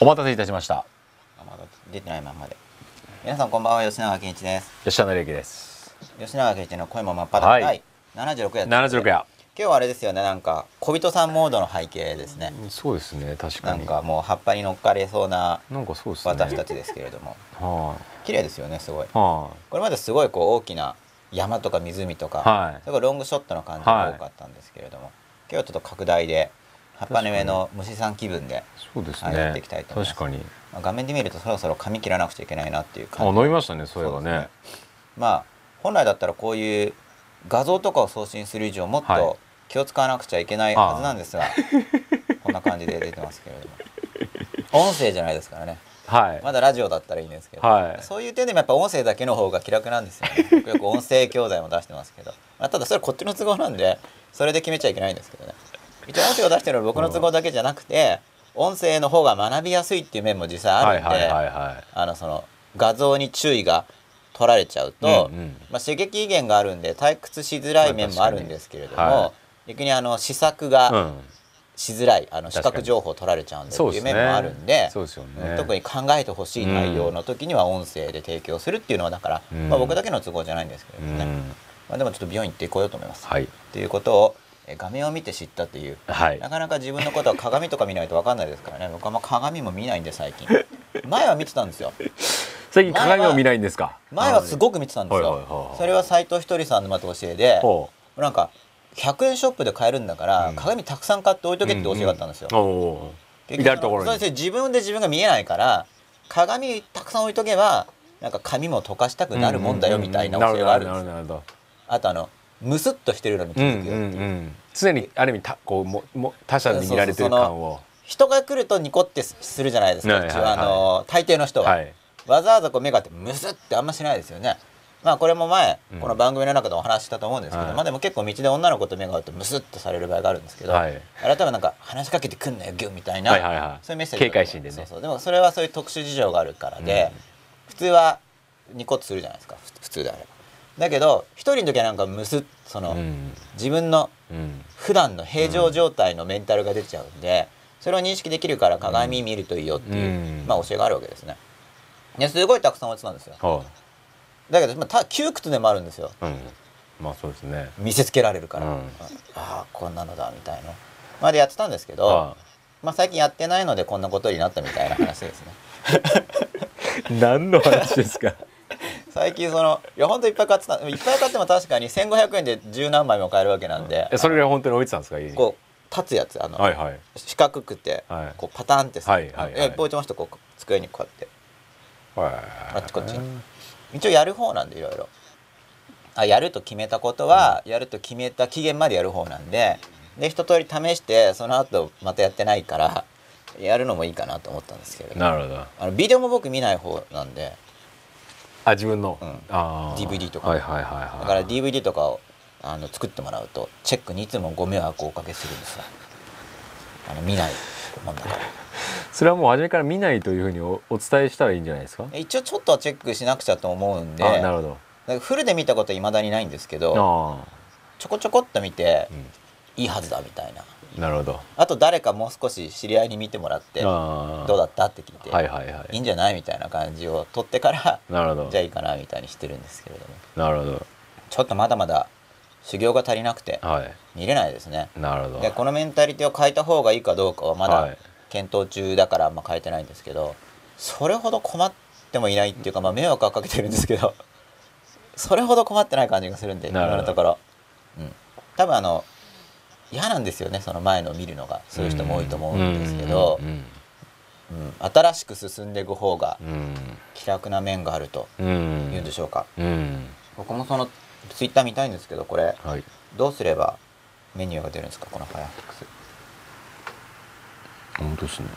お待たせいたしました。まだ出てないままで。皆さんこんばんは、吉永健一です。吉永礼輝です。吉永健一の声も真っ裸、はい、76夜。76夜、今日はあれですよね、なんか小人さんモードの背景ですね。そうですね、確かになんかもう葉っぱに乗っかれそうな私たちですけれども、はあ、綺麗ですよね、すごい、はあ、これまですごいこう大きな山とか湖とか、はい、すごいロングショットの感じが多かったんですけれども、はい、今日はちょっと拡大で葉っぱの上の虫さん気分でやっていきたいと思います。確かに画面で見るとそろそろ髪切らなくちゃいけないなっていう感じ。あ、飲みましたね、そういえばね。まあ本来だったらこういう画像とかを送信する以上もっと気を使わなくちゃいけないはずなんですが、はい、こんな感じで出てますけれども音声じゃないですからね、はい、まだラジオだったらいいんですけど、はい、そういう点でもやっぱ音声だけの方が気楽なんですよね。よく音声教材も出してますけど、まあ、ただそれこっちの都合なんでそれで決めちゃいけないんですけどね。一応音声を出してるのは僕の都合だけじゃなくて、うん、音声の方が学びやすいっていう面も実際あるんで、その画像に注意が取られちゃうと、うん、うん、まあ刺激源があるんで退屈しづらい面もあるんですけれども、はい、逆に試作がしづらい、視覚情報を取られちゃうんでっていう面もあるんで、特に考えてほしい内容の時には音声で提供するっていうのはだから、うん、まあ僕だけの都合じゃないんですけどね、うん、まあでもちょっと美容院行ってこようと思います。はい、っていうことを画面を見て知ったという、はい、なかなか自分のことは鏡とか見ないと分かんないですからね。僕はまあ鏡も見ないんで最近。前は見てたんですよ。最近鏡を見ないんですか。前はすごく見てたんですよ。それは斉藤ひとりさんのまた教えで、なんか100円ショップで買えるんだから、うん、鏡たくさん買って置いとけって教えがあったんですよ。自分で自分が見えないから鏡たくさん置いとけばなんか髪も溶かしたくなるもんだよみたいな教えがあるんですよ。あとムスッとしてるのに気づくよっていう。常にある意味他者に見られてる感を。人が来るとニコってするじゃないですか。うちは大抵の人は、はい、わざわざこう目があってムスってあんましないですよね。まあこれも前この番組の中でお話したと思うんですけど、うん、まあでも結構道で女の子と目が合うとムスッとされる場合があるんですけど、はい、改めなんか話しかけてくんなよギュみたいな、そういうメッセージ、警戒心でね。そうそう、でもそれはそういう特殊事情があるからで、うん、普通はニコッとするじゃないですか、普通であれば。だけど一人の時はなんかむすっ、その、うん、自分の普段の平常状態のメンタルが出ちゃうんで、それを認識できるから鏡見るといいよっていう、うん、まあ教えがあるわけですね。すごいたくさん落ちたんですよ。だけど、まあ、窮屈でもあるんですよ。うん、まあそうですね。見せつけられるから、うん、ああこんなのだみたいなまでやってたんですけど、まあ最近やってないのでこんなことになったみたいな話ですね。何の話ですか。最近いや本当いっぱい買ってた。いっぱい買っても確かに1500円で10何枚も買えるわけなんで、それぐらい本当に置いてたんですか。こう立つやつ、四角くてこうパターンってさ、いっぱい置いてました。こう机にこうやってあっちこっちに。一応やる方なんで、いろいろやると決めたことはやると決めた期限までやる方なんで、一通り試してその後またやってないからやるのもいいかなと思ったんですけれど。なるほど。ビデオも僕見ない方なんで、自分の DVD とかだから DVD とかを作ってもらうとチェックにいつもご迷惑をおかけするんですよ。見ないもんだから。それはもう初めから見ないというふうに お伝えしたらいいんじゃないですか。一応ちょっとはチェックしなくちゃと思うんで。なるほど。だフルで見たことはいまだにないんですけど、ちょこちょこっと見て、うん、いいはずだみたいな。なるほど。あと誰かもう少し知り合いに見てもらってどうだったって聞いて、いいんじゃないみたいな感じを取ってからじゃあいいかなみたいにしてるんですけれども。なるほど。ちょっとまだまだ修行が足りなくて見れないですね。なるほど。でこのメンタリティを変えた方がいいかどうかはまだ検討中だからあんま変えてないんですけど、それほど困ってもいないっていうか、まあ迷惑はかけてるんですけどそれほど困ってない感じがするんで、今のところ、うん、多分嫌なんですよね、その前のを見るのが。そういう人も多いと思うんですけど、新しく進んでいく方が気楽な面があるというんでしょうか。僕もそのツイッター見たいんですけど、これ、はい、どうすればメニューが出るんですか、このファイアフックス。本当ですね。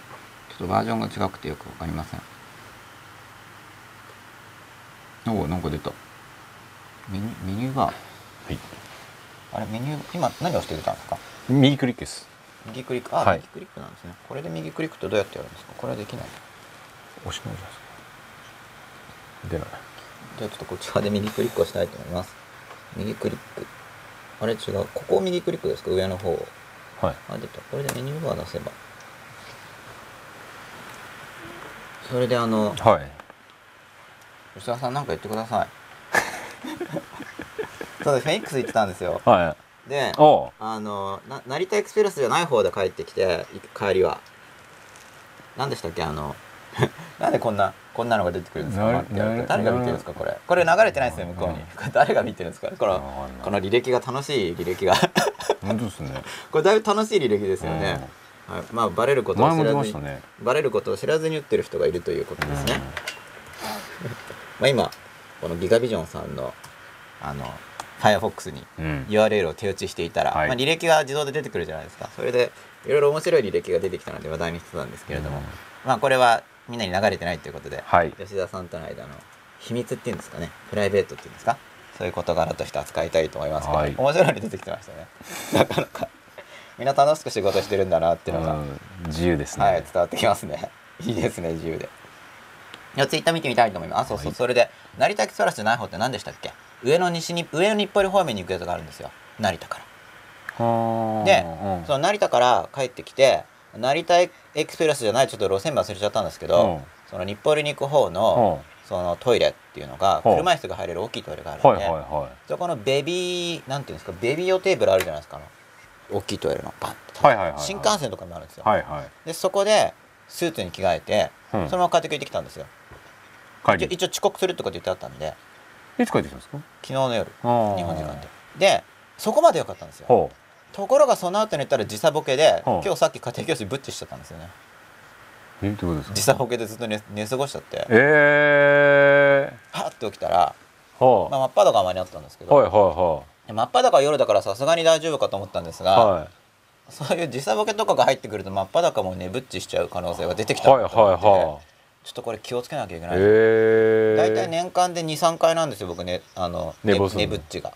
ちょっとバージョンが違くてよくわかりません。おお、なんか出た。メニューが。はい。あれメニュー今何をして出たんですか。右クリックです。右クリック、はい、右クリックなんですね。これで右クリックとどうやってやるんですか。これはできない。押し込むじゃん。出ない。じゃあちょっとこっち側で右クリックをしたいと思います。右クリック。あれ違う。ここを右クリックですか。上の方を。はい、あ、出た。これでメニューバー出せば、それではい、吉田さんなんか言ってください。そうです、フェニックス行ってたんですよ。はい、で成田エクスプレスじゃない方で帰ってきて、帰りは何でしたっけ、なんでこんなのが出てくるんですか。誰が見てるんですか、これ流れてないですよ、向こうに。誰が見てるんですか、この履歴が。楽しい履歴が。本当ですね。これだいぶ楽しい履歴ですよね。まあバレることを知らずに、打ってる人がいるということですね。まあ今このギガビジョンさんのFirefox に URL を手打ちしていたら、まあ履歴が自動で出てくるじゃないですか。それでいろいろ面白い履歴が出てきたので話題にしてたんですけれども、まあこれはみんなに流れてないということで、はい、吉田さんとの間の秘密っていうんですかね、プライベートっていうんですか、そういう事柄として扱いたいと思いますけど、はい、面白いのに出てきてましたね。なかなかみんな楽しく仕事してるんだなっていうのが、自由ですね、はい、伝わってきますね。いいですね、自由で。じゃあツイッター見てみたいと思います。あ、そうそう、はい、それで成田エクスプレスじゃない方って何でしたっけ。上の日暮里方面に行くやつがあるんですよ、成田から。で、その成田から帰ってきて、成田エクスプレスじゃない、ちょっと路線名忘れちゃったんですけど、その日暮里に行く方のそのトイレっていうのが、車椅子が入れる大きいトイレがあるんで、そこのベビー、なんていうんですか、ベビー用テーブルあるじゃないですか、大きいトイレのパンと、新幹線とかにもあるんですよ。でそこでスーツに着替えて、そのまま帰ってきてたんですよ。一応遅刻するってこと言ってあったんで。いつ帰ってきたんですか。昨日の夜、日本時間で。でそこまで良かったんですよ。ところがその後に言ったら時差ボケで、今日さっき家庭教師ブッチしちゃったんですよね。え、どういうことですか。時差ボケでずっと寝過ごしちゃって、はっと起きたら、まあ真っ裸は間に合ったんですけど、真っ裸は夜だからさすがに大丈夫かと思ったんですが、そういう時差ボケとかが入ってくると真っ裸もね、ブッチしちゃう可能性が出てきたので、ちょっとこれ気をつけなきゃいけない。大体年間で 2,3 回なんですよ、僕ね、寝ぶっちが。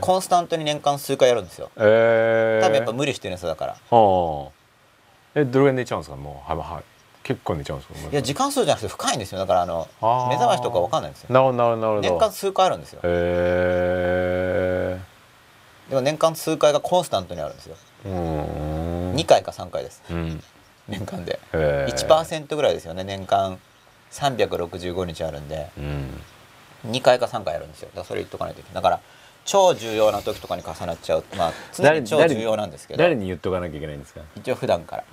コンスタントに年間数回やるんですよ。多分やっぱ無理してるんですよ、だから。え、どれぐらい寝ちゃうんですか。もう結構寝ちゃうんですか。いや、時間数じゃなくて深いんですよ。だから目覚ましとかわかんないんですよ。なるほどなるほど。年間数回あるんですよ。でも年間数回がコンスタントにあるんですよ。2回か3回です、年間で。1% ぐらいですよね。年間365日あるんで、2回か3回やるんですよ。だからそれ言っとかないといけない。だから超重要な時とかに重なっちゃう。まあ常に超重要なんですけど。誰に言っとかなきゃいけないんですか。一応普段から。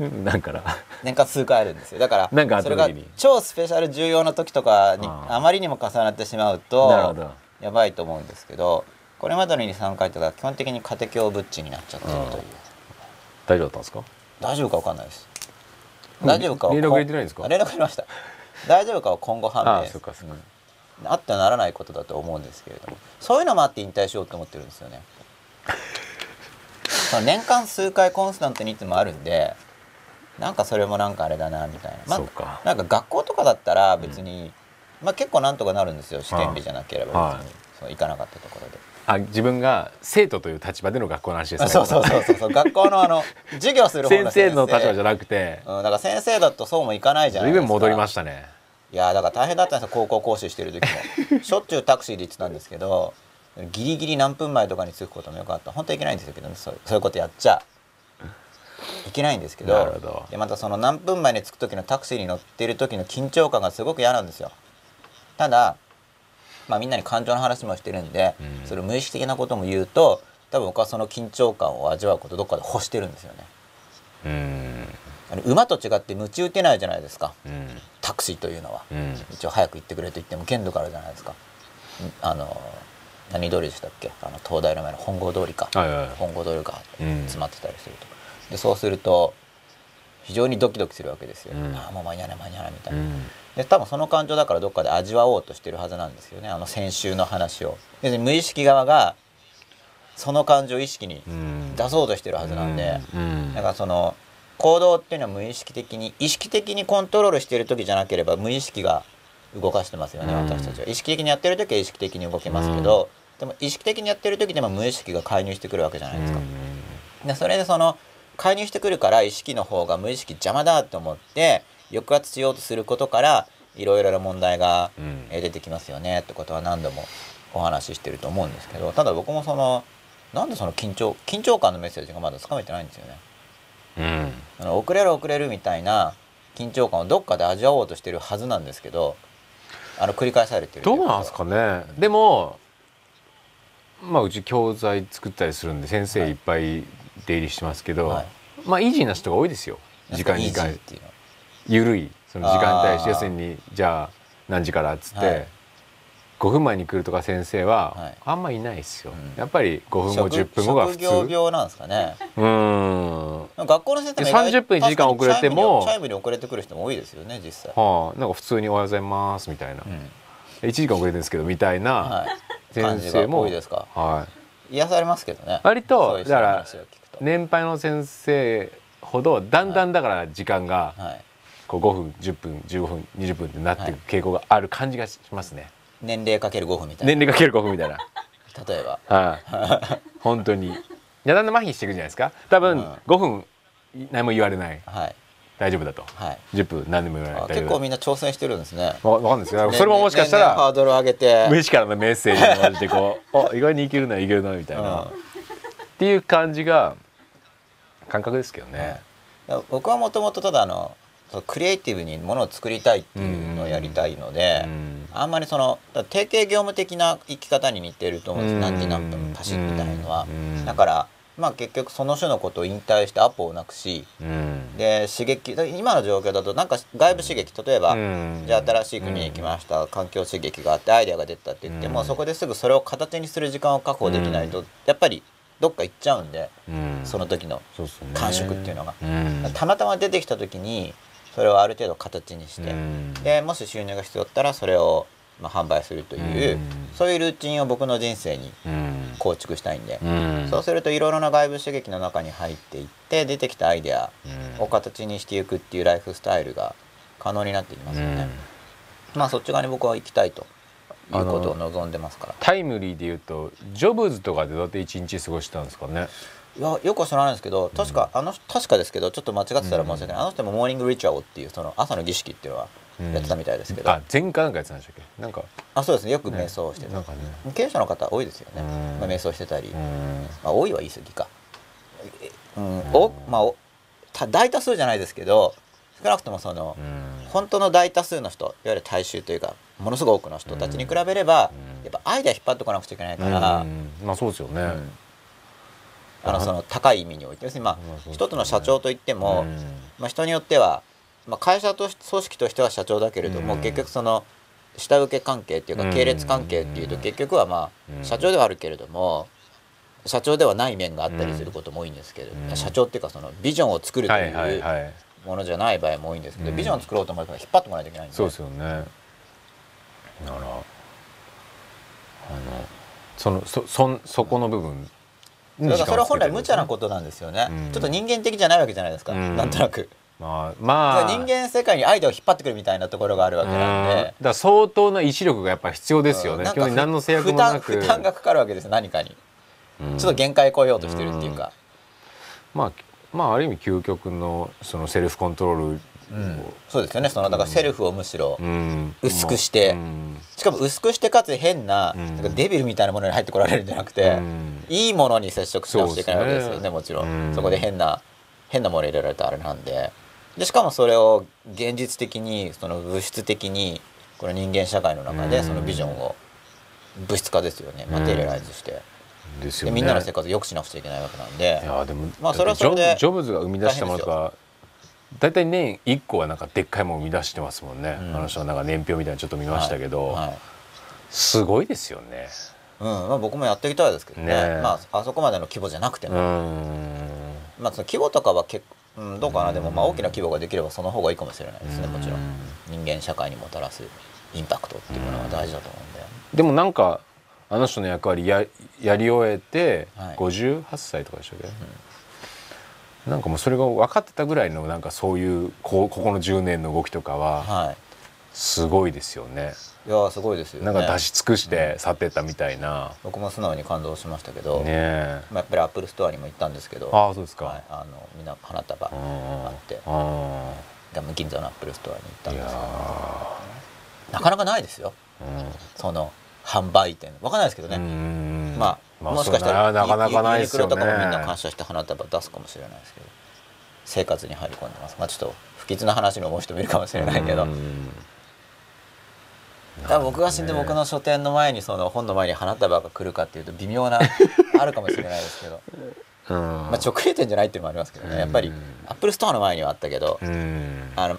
年間数回あるんですよ。だからそれが超スペシャル重要な時とかにあまりにも重なってしまうとやばいと思うんですけど、これまでの2、3回とか基本的に家庭教ブッチになっちゃってるという。大丈夫だったんですか。大丈夫かわかんないです。大丈夫かを連絡入れてないんですか。連絡入れました。大丈夫かを今後判明です。あってはならないことだと思うんですけれども、そういうのもあって引退しようと思ってるんですよね。年間数回コンスタントにいつもあるんで、なんかそれもなんかあれだなみたいな。そうか。なんか学校とかだったら別に、まあ結構なんとかなるんですよ、試験日じゃなければ別に。そう行かなかったところで。あ、自分が生徒という立場での学校の話ですね。そうそうそうそう。学校の授業する方の先生の立場じゃなくて、だから先生だとそうもいかないじゃないですか。随分戻りましたね。いやだから大変だったんですよ、高校講習してる時も。しょっちゅうタクシーで行ってたんですけど、ギリギリ何分前とかに着くこともよかった。本当はいけないんですけどね、そういうことやっちゃいけないんですけど、でまたその何分前に着く時のタクシーに乗ってる時の緊張感がすごく嫌なんですよ。ただ、まあ、みんなに感情の話もしてるんで、それ無意識的なことも言うと、多分僕はその緊張感を味わうことどっかで欲してるんですよね。馬と違って鞭打てないじゃないですか、タクシーというのは。一応早く行ってくれと言っても限度からじゃないですか。何通りでしたっけ、東大の前の本郷通りか、本郷通りが詰まってたりすると、でそうすると非常にドキドキするわけですよ、ああもう間に合わない間に合わないみたいな、で多分その感情だからどっかで味わおうとしてるはずなんですよね、先週の話を。別に無意識側がその感情を意識に出そうとしてるはずなんで、だからその行動っていうのは無意識的に、意識的にコントロールしている時じゃなければ無意識が動かしてますよね、私たちは。意識的にやってる時は意識的に動けますけど、でも意識的にやってる時でも無意識が介入してくるわけじゃないですか。でそれでその介入してくるから、意識の方が無意識邪魔だと思って抑圧しようとすることからいろいろな問題が出てきますよねってことは何度もお話ししてると思うんですけど、ただ僕もそのなんでその緊張感のメッセージがまだつかめてないんですよね。うん、遅れるみたいな緊張感をどっかで味わおうとしてるはずなんですけど、繰り返されてる。どうなんですかね。でもまあうち教材作ったりするんで先生いっぱい出入りしてますけど、はい、まあイージーな人が多いですよ。時間に関してゆるいその時間に対して、要するにじゃあ何時からっつって、はい、5分前に来るとか先生はあんまいないですよ、はい、やっぱり5分後10分後が普通。職業病なんですかね。学校の先生も30分1時間遅れてもチャイムに遅れてくる人も多いですよね実際。はあ、なんか普通に「おはようございます」みたいな、うん、1時間遅れてるんですけどみたいな先生も、はい、はい、癒されますけどね割と。だから年配の先生ほどだんだんだから時間がこう5分10分15分20分ってなっていく傾向がある感じがしますね。年齢かける5分みたいな。年齢かける5分みたいな。例えば。はい。本当に。だんだん麻痺していくじゃないですか。多分5分何も言われない。はい。大丈夫だと。はい。10分何でも言われない。結構みんな挑戦してるんですね。わかんないですけど。それももしかしたら。ハードル上げて。無意識からのメッセージに応じてこう、あ、意外にいけるな、いけるなみたいな。っていう感じが感覚ですけどね。僕はもともとただクリエイティブにものを作りたいっていうのをやりたいので、あんまりその定型業務的な生き方に似てると思うんです。何時何分パシッみたいなのは。だからまあ結局その種のことを引退してアポをなくし、で刺激、今の状況だとなんか外部刺激、例えばじゃあ新しい国に行きました、環境刺激があってアイデアが出たって言っても、そこですぐそれを形にする時間を確保できないとやっぱりどっか行っちゃうんで、その時の感触っていうのがたまたま出てきた時に。それをある程度形にして、でもし収入が必要だったらそれを販売するという、そういうルーチンを僕の人生に構築したいんで、そうするといろいろな外部刺激の中に入っていって出てきたアイデアを形にしていくっていうライフスタイルが可能になっていきますよね。まあそっち側に僕は行きたいということを望んでますから。タイムリーで言うとジョブズとかでどうやって一日過ごしたんですかね。いや、よくは知らないんですけど、確かですけどちょっと間違ってたら申し訳ない、あの人もモーニングリチュアルっていうその朝の儀式っていうのはやってたみたいですけど、あ、前回なんかやってたんでしたっけ。なんか、あ、そうですね、よく瞑想してた、ね、経営者の方多いですよね、まあ、瞑想してたり、まあ、多いは言い過ぎか、まあ大多数じゃないですけど少なくともその本当の大多数の人、いわゆる大衆というかものすごく多くの人たちに比べればやっぱアイデア引っ張ってこなくちゃいけないから、まあそうですよね、その高い意味において、要するに一つの社長といっても、人によっては、会社と組織としては社長だけれども、結局その下請け関係っていうか系列関係っていうと結局は社長ではあるけれども社長ではない面があったりすることも多いんですけど、社長っていうかそのビジョンを作るというものじゃない場合も多いんですけど、ビジョンを作ろうと思うから引っ張ってもらわないといけないんで。そうですよね。だからそこの部分。だからそれは本来無茶なことなんですよね、ちょっと人間的じゃないわけじゃないですか、なんとなく。まあ人間世界にアイデアを引っ張ってくるみたいなところがあるわけなんで、だから相当な意志力がやっぱ必要ですよね。基本に何の制約もなく負担がかかるわけです、何かにちょっと限界を超えようとしてるっていうか、まあある意味究極のそのセルフコントロール、そうですよね。そのだからセルフをむしろ薄くして、しかも薄くしてかつ変なデビルみたいなものに入ってこられるんじゃなくて、いいものに接触しなくちゃいけないわけですよね。もちろんそこで変なもの入れられたらあれなんで、しかもそれを現実的にその物質的にこの人間社会の中でそのビジョンを物質化ですよね、マテリアライズして。でみんなの生活を良くしなくちゃいけないわけなんで。まあそれはそれでジョブズが生み出したものとか。大体年1個はなんかでっかいものを生み出してますもんね、あの人は。なんか年表みたいなのちょっと見ましたけど、はい、すごいですよね。まあ、僕もやっていきたいですけどね、あそこまでの規模じゃなくても、その規模とかはどうかな。でもまあ大きな規模ができればその方がいいかもしれないですね。もちろん人間社会にもたらすインパクトっていうものが大事だと思うんで。でもなんかあの人の役割やり終えて58歳とかでしたっけ、なんかもうそれが分かってたぐらいの、なんかそういうこの10年の動きとかはすごいですよね。いや、すごいですよね。なんか出し尽くして去ってったみたいな。僕も素直に感動しましたけど、まあやっぱりアップルストアにも行ったんですけど、ああそうですか、はい、みんな花束があって、銀座のアップルストアに行ったんですけど、なかなかないですよ、その販売店。分かんないですけどね、まあもしかしたらユニクロとかもみんな感謝して花束出すかもしれないですけど、生活に入り込んでます。まあちょっと不吉な話に思う人もいるかもしれないけど、僕が死んで僕の書店の前にその本の前に花束が来るかっていうと微妙なあるかもしれないですけど、まあ直営店じゃないっていうのもありますけどね。やっぱりアップルストアの前にはあったけど、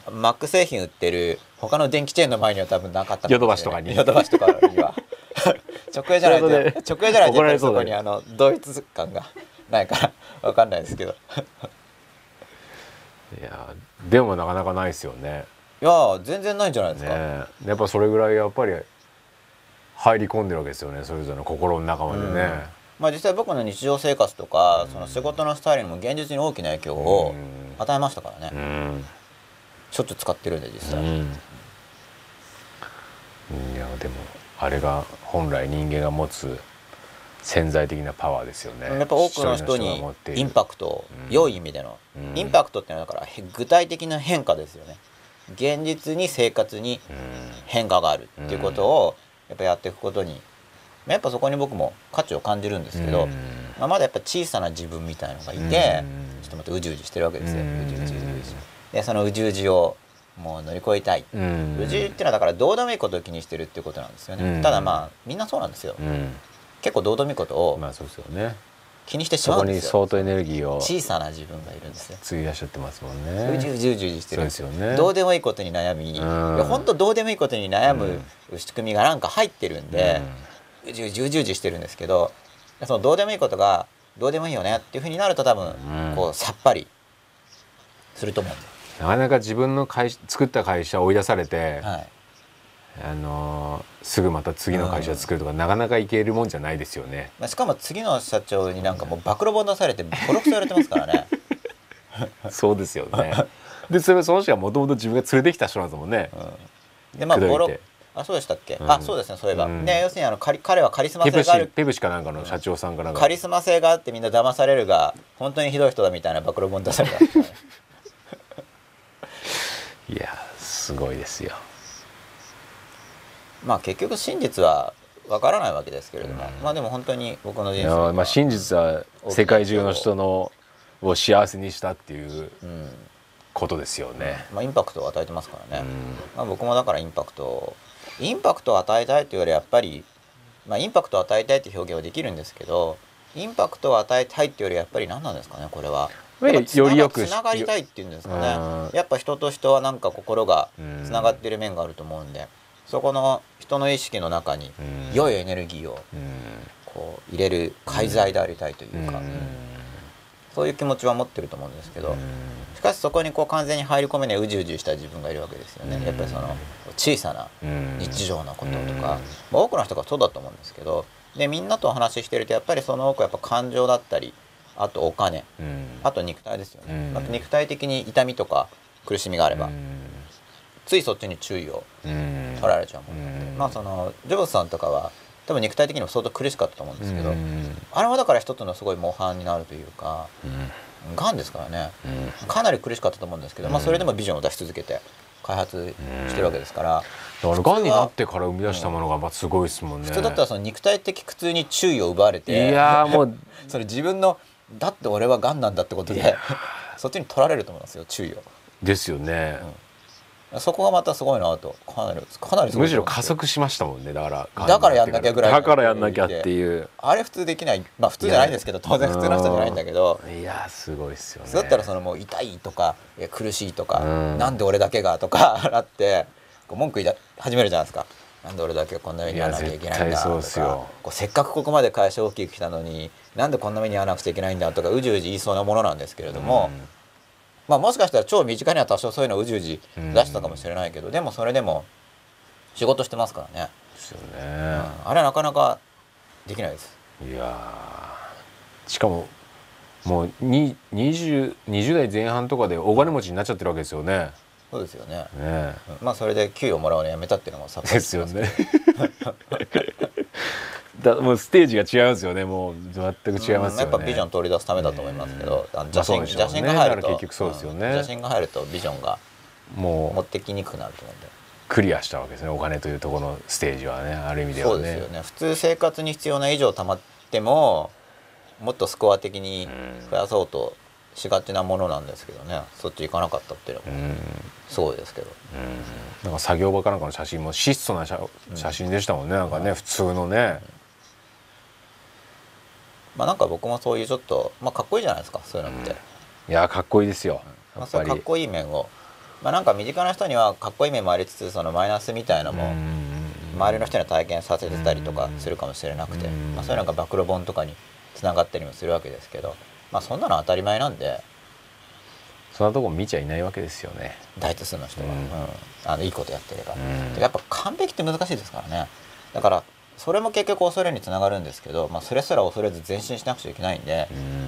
Mac 製品売ってる他の電気チェーンの前には多分なかった。ヨドバシとかには直営じゃないと、直営じゃないとやっぱりそこに同一感がないからわかんないですけど。いやでもなかなかないですよね。いや全然ないんじゃないですか。ね、やっぱそれぐらいやっぱり入り込んでるわけですよね。それぞれの心の仲間でね。まあ実際僕の日常生活とかその仕事のスタイルにも現実に大きな影響を与えましたからね。ちょっと使ってるんで実際。いやでもあれが本来人間が持つ潜在的なパワーですよね。やっぱ多くの人にインパクト、良い意味でのインパクトってのはだから具体的な変化ですよね。現実に生活に変化があるっていうことをやっぱやっていくことに、やっぱそこに僕も価値を感じるんですけど、まだやっぱ小さな自分みたいのがいて、ちょっとまたうじうじしてるわけですよ。でそのうじうじをもう乗り越えたい。うじうじっていうのはだからどうでもいいことを気にしてるっていうことなんですよね。ただまあみんなそうなんですよ。結構どうでもいいことを気にしてしまうんですよ。そこに相当エネルギーを小さな自分がいるんですよ。費やしちゃってますもんね。うじうじうじうじしてるんですよね。どうでもいいことに悩み、本当どうでもいいことに悩む仕組みがなんか入ってるんで、うじうじうじうじしてるんですけど、そのどうでもいいことがどうでもいいよねっていうふうになると多分こうさっぱりすると思うんです。なかなか自分の作った会社を追い出されて、はい。すぐまた次の会社作るとか、なかなかいけるもんじゃないですよね。しかも次の社長になんかもう暴露本出されてボロクソ言われてますからね。そうですよね。でそれその人がもともと自分が連れてきた人なんですもんね。でまあボロあそうでしたっけ、あそうですね、そういえばね、要するに彼はカリスマ性があるペプシかなんかの社長さんからカリスマ性があってみんな騙されるが本当にひどい人だみたいな暴露本出された。いやすごいですよ。まあ結局真実はわからないわけですけれども、まあでも本当に僕の人生、まあ真実は世界中の人のを幸せにしたっていうことですよね。まあインパクトを与えてますからね。まあ僕もだからインパクトを与えたいというよりやっぱり、まあインパクトを与えたいって表現はできるんですけど、インパクトを与えたいっていうよりやっぱり何なんですかね、これは。よりよくつながりたいっていうんですかね。やっぱ人と人はなんか心がつながっている面があると思うんで。そこの人の意識の中に良いエネルギーをこう入れる介在でありたいというか、そういう気持ちは持ってると思うんですけど、しかしそこにこう完全に入り込めないうじうじした自分がいるわけですよね。やっぱりその小さな日常なこととか、多くの人がそうだと思うんですけど、でみんなとお話ししてるとやっぱりその多くやっぱ感情だったり、あとお金、あと肉体ですよね。あと肉体的に痛みとか苦しみがあればついそっちに注意を取られちゃうもんなんで、まあそのジョブズさんとかは多分肉体的にも相当苦しかったと思うんですけど、あれはだから一つのすごい模範になるというか、がんですからね、かなり苦しかったと思うんですけど、まあそれでもビジョンを出し続けて開発してるわけですから、だからがんになってから生み出したものがまあすごいですもんね。普通だったらその肉体的苦痛に注意を奪われて、いやもうそれ自分のだって俺はがんなんだってことでそっちに取られると思いますよ、注意を。ですよね。そこがまたすごいなと、かなりむしろ加速しましたもんね。だからやんなきゃぐらい、だからやんなきゃっていう、あれ普通できない、まあ普通じゃないんですけど、当然普通の人じゃないんだけど、いやすごいですよね。だったらそのもう痛いとか苦しいとか、なんで俺だけがとかなって文句言い始めるじゃないですか。なんで俺だけこんな目に遭わなきゃいけないんだとか、せっかくここまで会社大きく来たのになんでこんな目に遭わなくちゃいけないんだとか、うじうじ言いそうなものなんですけれども、まあもしかしたら超身近には多少そういうのをうじうじ出したかもしれないけど、でもそれでも仕事してますからね。ですよね、あれはなかなかできないです。いやしかももう20代前半とかで大金持ちになっちゃってるわけですよね。そうですよね。まあそれで給与もらうのやめたっていうのもさっぱりですよね。もうステージが違うんですよね。もう全く違いますよね。やっぱビジョン取り出すためだと思いますけど、邪心が入ると結局そうですよね。邪心が入るとビジョンがもう持ってきにくくなると思うんで。クリアしたわけですね。お金というところのステージはね、ある意味ではね。そうですよね。普通生活に必要な以上たまってももっとスコア的に増やそうとしがちなものなんですけどね、そっち行かなかったっていうのもそうですけど、なんか作業場かなんかの写真も質素な写真でしたもんね、なんかね普通のね。まあなんか僕もそういうちょっと、まあ、かっこいいじゃないですかそういうのって。いやかっこいいですよ。まあそのかっこいい面を、まあなんか身近な人にはかっこいい面もありつつ、そのマイナスみたいなのも周りの人には体験させてたりとかするかもしれなくて、まあそういうのが暴露本とかにつながったりもするわけですけど、まあそんなの当たり前なんで。そんなとこ見ちゃいないわけですよね。大多数の人が、いいことやってれば。やっぱ完璧って難しいですからね。だからそれも結局恐れにつながるんですけど、まあそれすら恐れず前進しなくちゃいけないんで、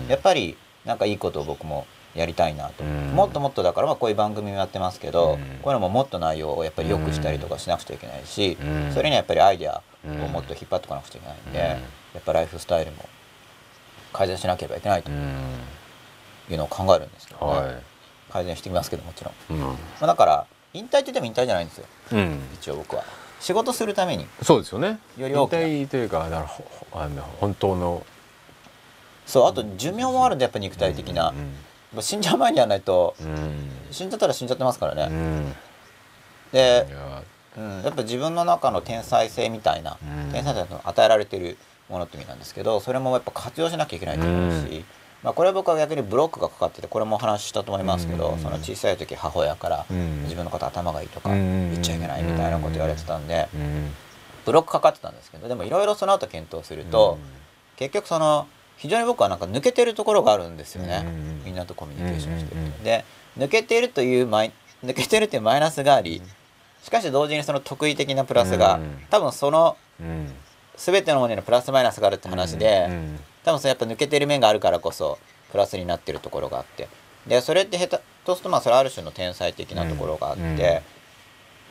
やっぱりなんかいいことを僕もやりたいなと、もっともっとだから、まあこういう番組もやってますけど、こういうのももっと内容をやっぱり良くしたりとかしなくちゃいけないし、それにはやっぱりアイデアをもっと引っ張ってこなくちゃいけないんで、やっぱライフスタイルも改善しなければいけないというのを考えるんですけどね、改善してきますけどもちろん、まあだから引退って言っても引退じゃないんですよ、一応僕は。仕事するために、そうですよね、より大きな引退というか、だから本当の、そう、あと寿命もあるんで、やっぱり肉体的な、死んじゃう前にやらないと、死んじゃったら死んじゃってますからね。で、やっぱ自分の中の天才性みたいな、天才性の与えられてるものって意味なんですけど、それもやっぱ活用しなきゃいけないと思うし、まあこれは僕は逆にブロックがかかってて、これもお話ししたと思いますけど、その小さい時母親から自分のこと頭がいいとか言っちゃいけないみたいなこと言われてたんでブロックかかってたんですけど、でもいろいろその後検討すると結局その非常に僕はなんか抜けてるところがあるんですよね、みんなとコミュニケーションしてると。で抜けてるというマイナスがあり、しかし同時にその得意的なプラスが、多分その全てのものにのプラスマイナスがあるって話で、多分それやっぱ抜けてる面があるからこそプラスになってるところがあって、でそれって下手とすると、まあそれはある種の天才的なところがあって、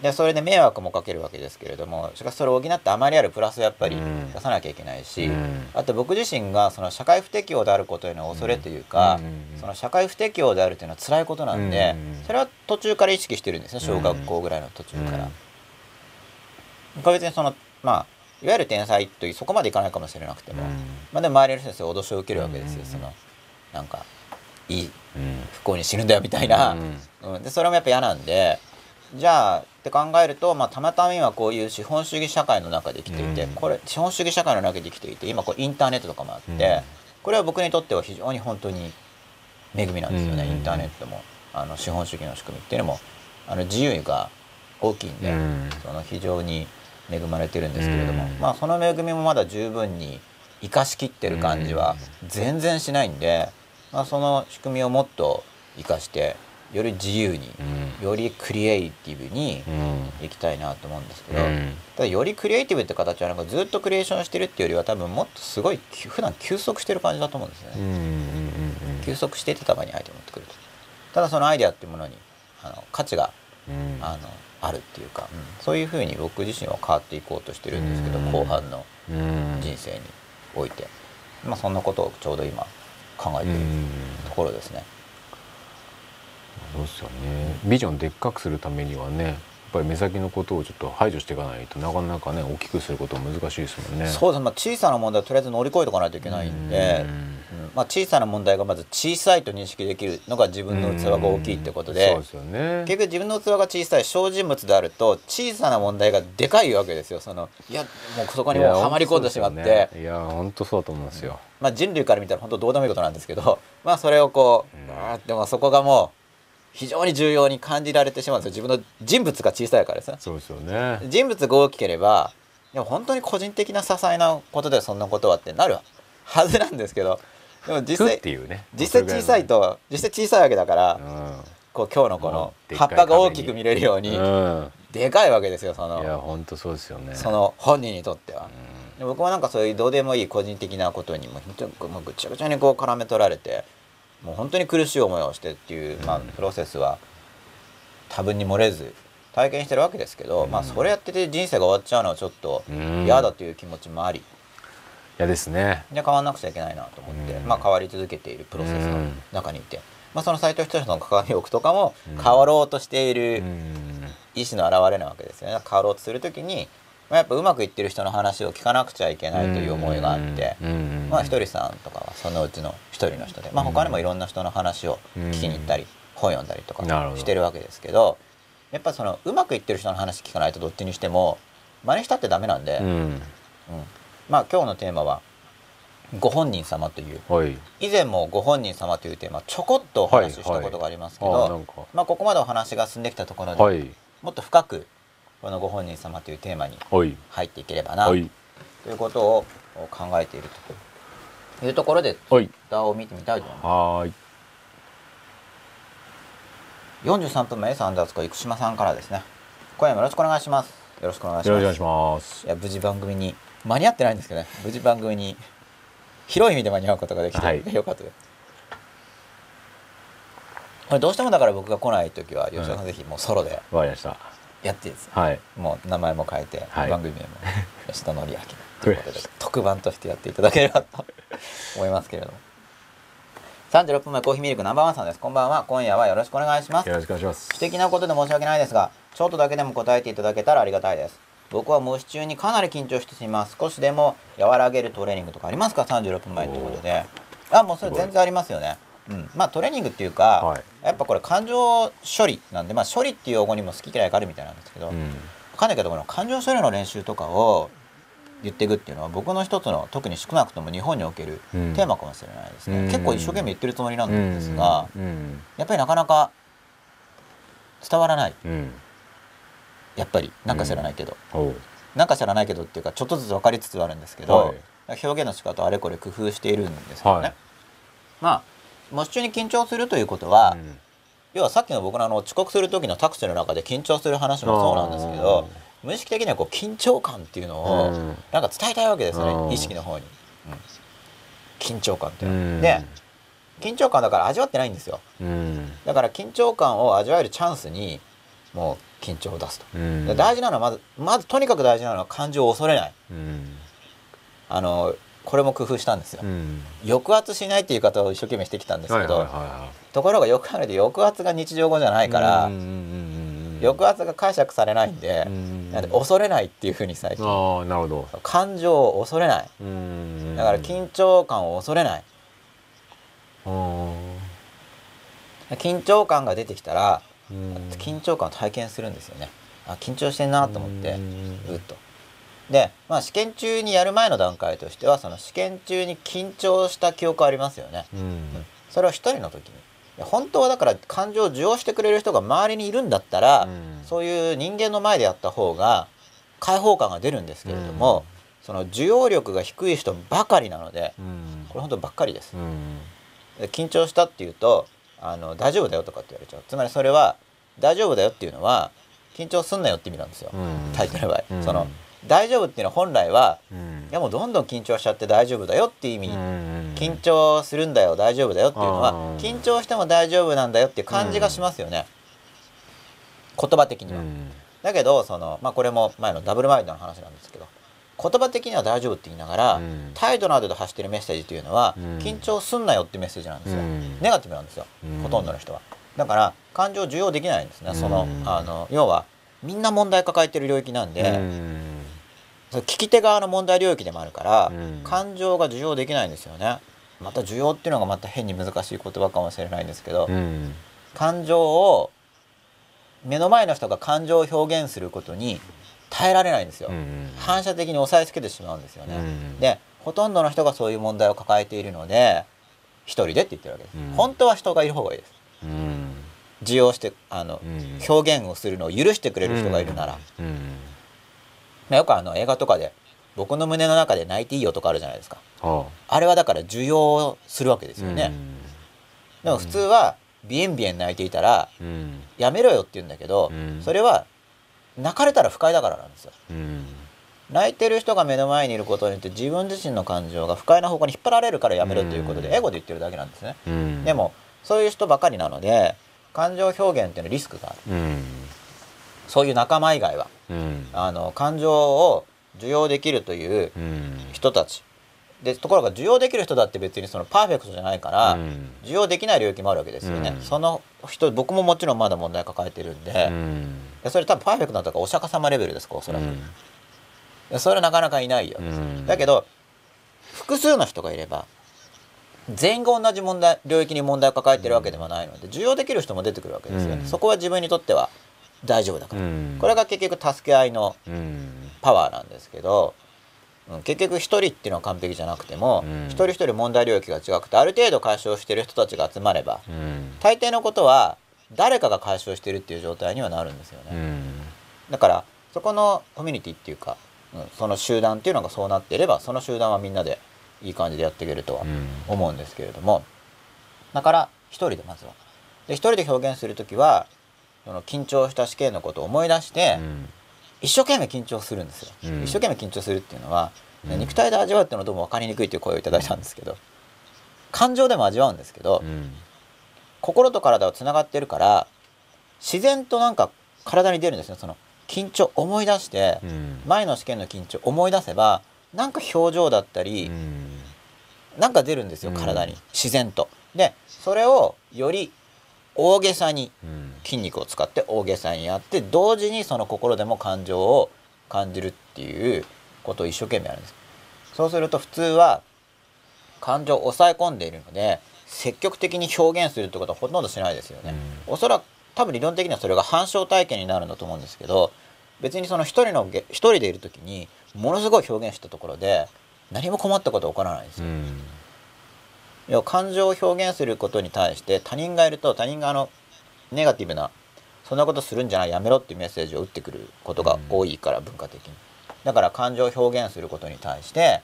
でそれで迷惑もかけるわけですけれども、しかしそれを補ってあまりあるプラスをやっぱり出さなきゃいけないし、あと僕自身がその社会不適応であることへの恐れというか、その社会不適応であるというのは辛いことなんで、それは途中から意識してるんですね、小学校ぐらいの途中から。別にそのまあいわゆる天才というそこまでいかないかもしれなくても、まあでも周りの人たちが脅しを受けるわけですよ、そのなんかいい不幸に死ぬんだよみたいな、でそれもやっぱ嫌なんで、じゃあって考えると、まあたまたま今こういう資本主義社会の中で生きていて、これ資本主義社会の中で生きていて、今こうインターネットとかもあって、これは僕にとっては非常に本当に恵みなんですよね。インターネットも資本主義の仕組みっていうのも自由が大きいんで、その非常に恵まれてるんですけれども、まあその恵みもまだ十分に生かしきってる感じは全然しないんで、まあその仕組みをもっと生かして、より自由に、よりクリエイティブにいきたいなと思うんですけど、ただよりクリエイティブって形はなんかずっとクリエーションしてるっていうよりは、多分もっとすごい普段休息してる感じだと思うんですね。休息しててた場にアイデアを持ってくると、ただそのアイデアっていうものに価値があるっていうか、そういうふうに僕自身は変わっていこうとしてるんですけど、後半の人生において、まあそんなことをちょうど今考えているところですね。そうですよね。ビジョンでっかくするためにはね、やっぱり目先のことをちょっと排除していかないとなかなかね、大きくすることは難しいですもんね。そうですね。まあ小さな問題をとりあえず乗り越えておかないといけないんで、まあ小さな問題がまず小さいと認識できるのが自分の器が大きいってことで、結局自分の器が小さい小人物であると小さな問題がでかいわけですよ。そのいやもうそこにもうはまり込んでしまって、いや本当そうだと思うんですよ。まあ人類から見たら本当どうでもいいことなんですけど、まあそれをこうでもそこがもう非常に重要に感じられてしまうんですよ。自分の人物が小さいからですね。そうですよね。人物が大きければ、でも本当に個人的な些細なことでそんなことはってなるはずなんですけど。でも実際小さいと、実際小さいわけだから、こう今日のこの葉っぱが大きく見れるように、でかいわけですよ。いや本当そうですよね。その本人にとっては、僕はなんかそういうどうでもいい個人的なことにもぐちゃぐちゃにこう絡め取られて、もう本当に苦しい思いをしてっていう、まあプロセスは多分に漏れず体験してるわけですけど、まあそれやってて人生が終わっちゃうのはちょっと嫌だという気持ちもあり。嫌ですね。で変わんなくちゃいけないなと思って、まあ変わり続けているプロセスの中にいて、まあその斎藤仁の鏡を置くとかも変わろうとしている意思の表れなわけですよね。変わろうとするときに、やっぱうまくいってる人の話を聞かなくちゃいけないという思いがあって、まあひとりさんとかはそのうちの一人の人で、まあ他にもいろんな人の話を聞きに行ったり本読んだりとかしてるわけですけど、やっぱそのうまくいってる人の話聞かないとどっちにしても真似したってダメなんで、まあ今日のテーマはご本人様という、以前もご本人様というテーマちょこっとお話ししたことがありますけど、まあここまでお話が進んできたところでもっと深くこのご本人様というテーマに入っていければなということを考えているというところで、ツイッターを見てみたいと思います。43分目、Sアンダースコア生島さんからですね。今夜もよろしくお願いします。よろしくお願いします。よろしくお願いします。いや、無事番組に間に合ってないんですけどね、無事番組に広い意味で間に合うことができて、よかったです。これどうしてもだから僕が来ないときは吉田さんぜひもうソロでやっていいです。もう名前も変えて番組名も吉田紀明ということで特番としてやっていただければと思いますけれども。36分前、コーヒーミルクNo.1さんです。こんばんは。今夜はよろしくお願いします。よろしくお願いします。私的なことで申し訳ないですが、ちょっとだけでも答えていただけたらありがたいです。僕は模試中にかなり緊張してしまいます。少しでも和らげるトレーニングとかありますか？36分前ということで。あ、もうそれ全然ありますよね。まあトレーニングっていうか、やっぱこれ感情処理なんで、まあ処理っていう用語にも好き嫌いがあるみたいなんですけど、わかんないけどこの感情処理の練習とかを言っていくっていうのは僕の一つの、特に少なくとも日本におけるテーマかもしれないですね。結構一生懸命言ってるつもりなんですが、やっぱりなかなか伝わらない。やっぱりなんか知らないけど、なんか知らないけどっていうかちょっとずつ分かりつつあるんですけど、表現の仕方をあれこれ工夫しているんですよね。まあ模試中に緊張するということは、要はさっきの僕の遅刻する時のタクシーの中で緊張する話もそうなんですけど、無意識的にはこう緊張感っていうのをなんか伝えたいわけですよね、意識の方に。緊張感っていうので、緊張感だから味わってないんですよ。だから緊張感を味わえるチャンスにもう緊張を出すと。で大事なのはまずとにかく大事なのは感情を恐れない。これも工夫したんですよ。抑圧しないっていう言い方を一生懸命してきたんですけど、ところがよくあるで抑圧が日常語じゃないから。抑圧が解釈されないんで、なんで恐れないっていうふうに最近。なるほど。感情を恐れない。だから緊張感を恐れない。緊張感が出てきたら、緊張感を体験するんですよね。あ、緊張してんなと思って、うっと。で、まあ試験中にやる前の段階としては、その試験中に緊張した記憶ありますよね。それを一人の時に。本当はだから感情を受容してくれる人が周りにいるんだったら、そういう人間の前でやった方が解放感が出るんですけれども、その受容力が低い人ばかりなので、これ本当ばっかりです。緊張したっていうと大丈夫だよとかって言われちゃう。つまりそれは大丈夫だよっていうのは緊張すんなよって意味なんですよ。大抵の場合、その大丈夫っていうのは本来は、いやもうどんどん緊張しちゃって大丈夫だよっていう意味、緊張するんだよ大丈夫だよっていうのは緊張しても大丈夫なんだよっていう感じがしますよね、言葉的には。だけどその、まあ、これも前のダブルマインドの話なんですけど、言葉的には大丈夫って言いながら、態度などで発してるメッセージというのは、緊張すんなよってメッセージなんですよ。ネガティブなんですよ、ほとんどの人は。だから感情受容できないんですね。その要はみんな問題抱えてる領域なんで、聞き手側の問題領域でもあるから、感情が受容できないんですよね。また受容っていうのがまた変に難しい言葉かもしれないんですけど、感情を目の前の人が感情を表現することに耐えられないんですよ。反射的に押さえつけてしまうんですよね。でほとんどの人がそういう問題を抱えているので、一人でって言ってるわけです。本当は人がいる方がいいです。受容して表現をするのを許してくれる人がいるなら。よく映画とかで僕の胸の中で泣いていいよとかあるじゃないですか。あれはだから受容するわけですよね。でも普通はビエンビエン泣いていたらやめろよって言うんだけど、それは泣かれたら不快だからなんですよ。泣いてる人が目の前にいることによって自分自身の感情が不快な方向に引っ張られるからやめろということでエゴで言ってるだけなんですね。でもそういう人ばかりなので、感情表現っていうのはリスクがある。そういう仲間以外は、感情を受容できるという人たちで、ところが受容できる人だって別にそのパーフェクトじゃないから、受容できない領域もあるわけですよね。その人、僕ももちろんまだ問題抱えてるんで、それ多分パーフェクトだとかお釈迦様レベルですか、おそらく。それはなかなかいないよ。だけど複数の人がいれば全員が同じ問題領域に問題を抱えてるわけではないので、受容できる人も出てくるわけですよね。そこは自分にとっては大丈夫だから、これが結局助け合いのパワーなんですけど、結局一人っていうのは完璧じゃなくても、一人一人問題領域が違くてある程度解消してる人たちが集まれば、大抵のことは誰かが解消してるっていう状態にはなるんですよね。だからそこのコミュニティっていうか、その集団っていうのがそうなっていれば、その集団はみんなでいい感じでやっていけるとは思うんですけれども、だから一人でまずはで一人で表現する時はその緊張した試験のことを思い出して、一生懸命緊張するんですよ。一生懸命緊張するっていうのは、肉体で味わうっていうのはどうも分かりにくいっていう声をいただいたんですけど、感情でも味わうんですけど、心と体はつながってるから自然となんか体に出るんですよ。その緊張思い出して、前の試験の緊張思い出せばなんか表情だったり、なんか出るんですよ体に、自然と。でそれをより大げさに筋肉を使って大げさにやって、同時にその心でも感情を感じるっていうことを一生懸命やるんです。そうすると普通は感情を抑え込んでいるので積極的に表現するってことはほとんどしないですよね。おそらく多分理論的にはそれが反証体験になるんだと思うんですけど、別にその一人でいる時にものすごい表現したところで何も困ったことは起こらないんですよ。感情を表現することに対して他人がいると、他人がネガティブな「そんなことするんじゃない、やめろ」っていうメッセージを打ってくることが多いから、文化的に。だから感情を表現することに対して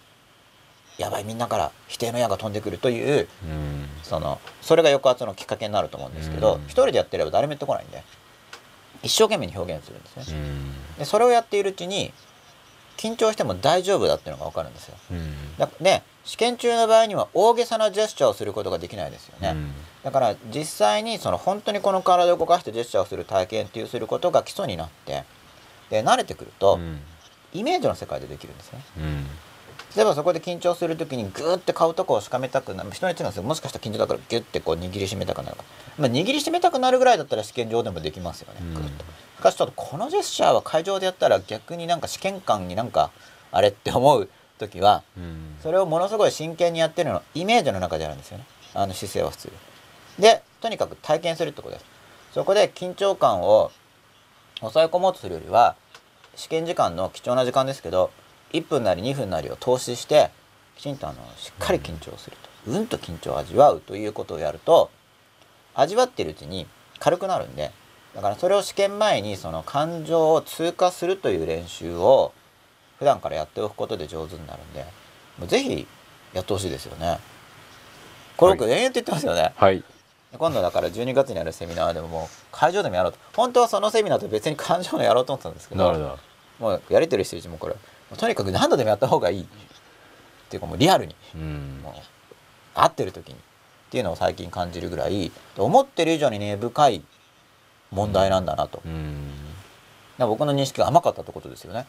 「やばい、みんなから否定の矢が飛んでくる」という、それが抑圧のきっかけになると思うんですけど、一人でやってれば誰も言ってこないんで一生懸命に表現するんですね。でそれをやっているうちに緊張しても大丈夫だっていうのが分かるんですよ。で試験中の場合には大げさなジェスチャーをすることができないですよね。だから実際に本当にこの体を動かしてジェスチャーをする体験っていうすることが基礎になって、で慣れてくるとイメージの世界でできるんですね。例えばそこで緊張する時にグーって顔とかをしかめたくなる人については、もしかしたら緊張だからギュッてこう握りしめたくなる、握りしめたくなるぐらいだったら試験場でもできますよね。しかしちょっとこのジェスチャーは会場でやったら逆になんか試験官になんかあれって思う時は、それをものすごい真剣にやってるのをイメージの中でやるんですよね。姿勢は普通で、とにかく体験するってことです。そこで緊張感を抑え込もうとするよりは、試験時間の貴重な時間ですけど1分なり2分なりを投資してきちんとしっかり緊張すると、うんと緊張を味わうということをやると味わっているうちに軽くなるんで、だからそれを試験前に感情を通過するという練習を普段からやっておくことで上手になるんで、ぜひやってほしいですよね。これ僕延々と言ってますよね。はい、今度だから12月にあるセミナーでも、もう会場でもやろうと、本当はそのセミナーと別に感情のやろうと思ってたんですけど、もうやれてる人たちもこれとにかく何度でもやった方がいいっていうか、もうリアルに、もう合ってる時にっていうのを最近感じるぐらい、思ってる以上に根深い問題なんだなと。僕の認識が甘かったってことですよね。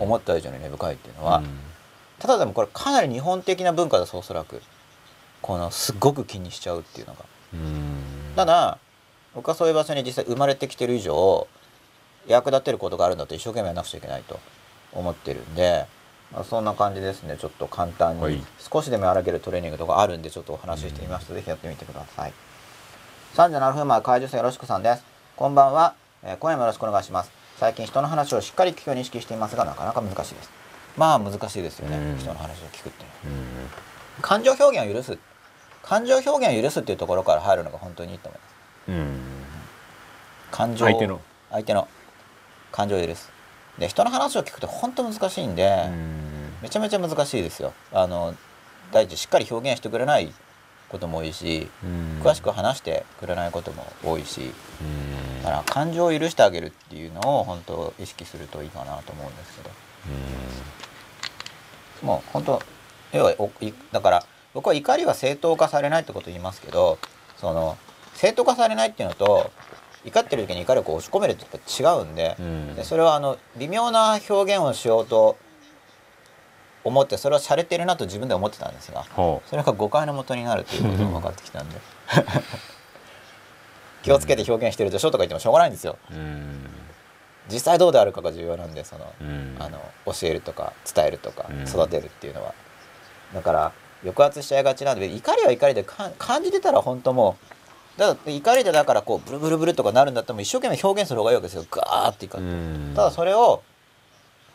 思った以上に根深いっていうのは、ただでもこれかなり日本的な文化です。おそらくすごく気にしちゃうっていうのが。ただ僕はそういう場所に実際生まれてきてる以上、役立てることがあるんだと一生懸命やらなくちゃいけないと思ってるんで、そんな感じですね。ちょっと簡単に少しでもやられるトレーニングとかあるんで、ちょっとお話ししてみました。ぜひやってみてください。37分前、怪獣さんよろしくさんです。こんばんは。今夜もよろしくお願いします。最近人の話をしっかり聞くように意識していますが、なかなか難しいです。まあ難しいですよね。人の話を聞くっていうのは。感情表現を許す。感情表現を許すっていうところから入るのが本当にいいと思います。感情、相手の感情を許す。で人の話を聞くと本当難しいんで、めちゃめちゃ難しいですよ。第一しっかり表現してくれないことも多いし、詳しく話してくれないことも多いし、だから感情を許してあげるっていうのを本当意識するといいかなと思うんですけど、もう本当要はだから僕は怒りは正当化されないってことを言いますけど、正当化されないっていうのと怒ってる時に怒りを押し込めるって違うんで、それは微妙な表現をしようと思って、それは洒落てるなと自分で思ってたんですが、それが誤解のもとになるということが分かってきたんで気をつけて表現してるでしょとか言ってもしょうがないんですよ。実際どうであるかが重要なんで、その、うん、教えるとか伝えるとか育てるっていうのは、うん、だから抑圧しちゃいがちなんで、怒りは怒りで感じてたら本当もうだから怒りでだからこうブルブルブルとかなるんだったら一生懸命表現する方がいいわけですよ、ガーって怒って、うん、ただそれを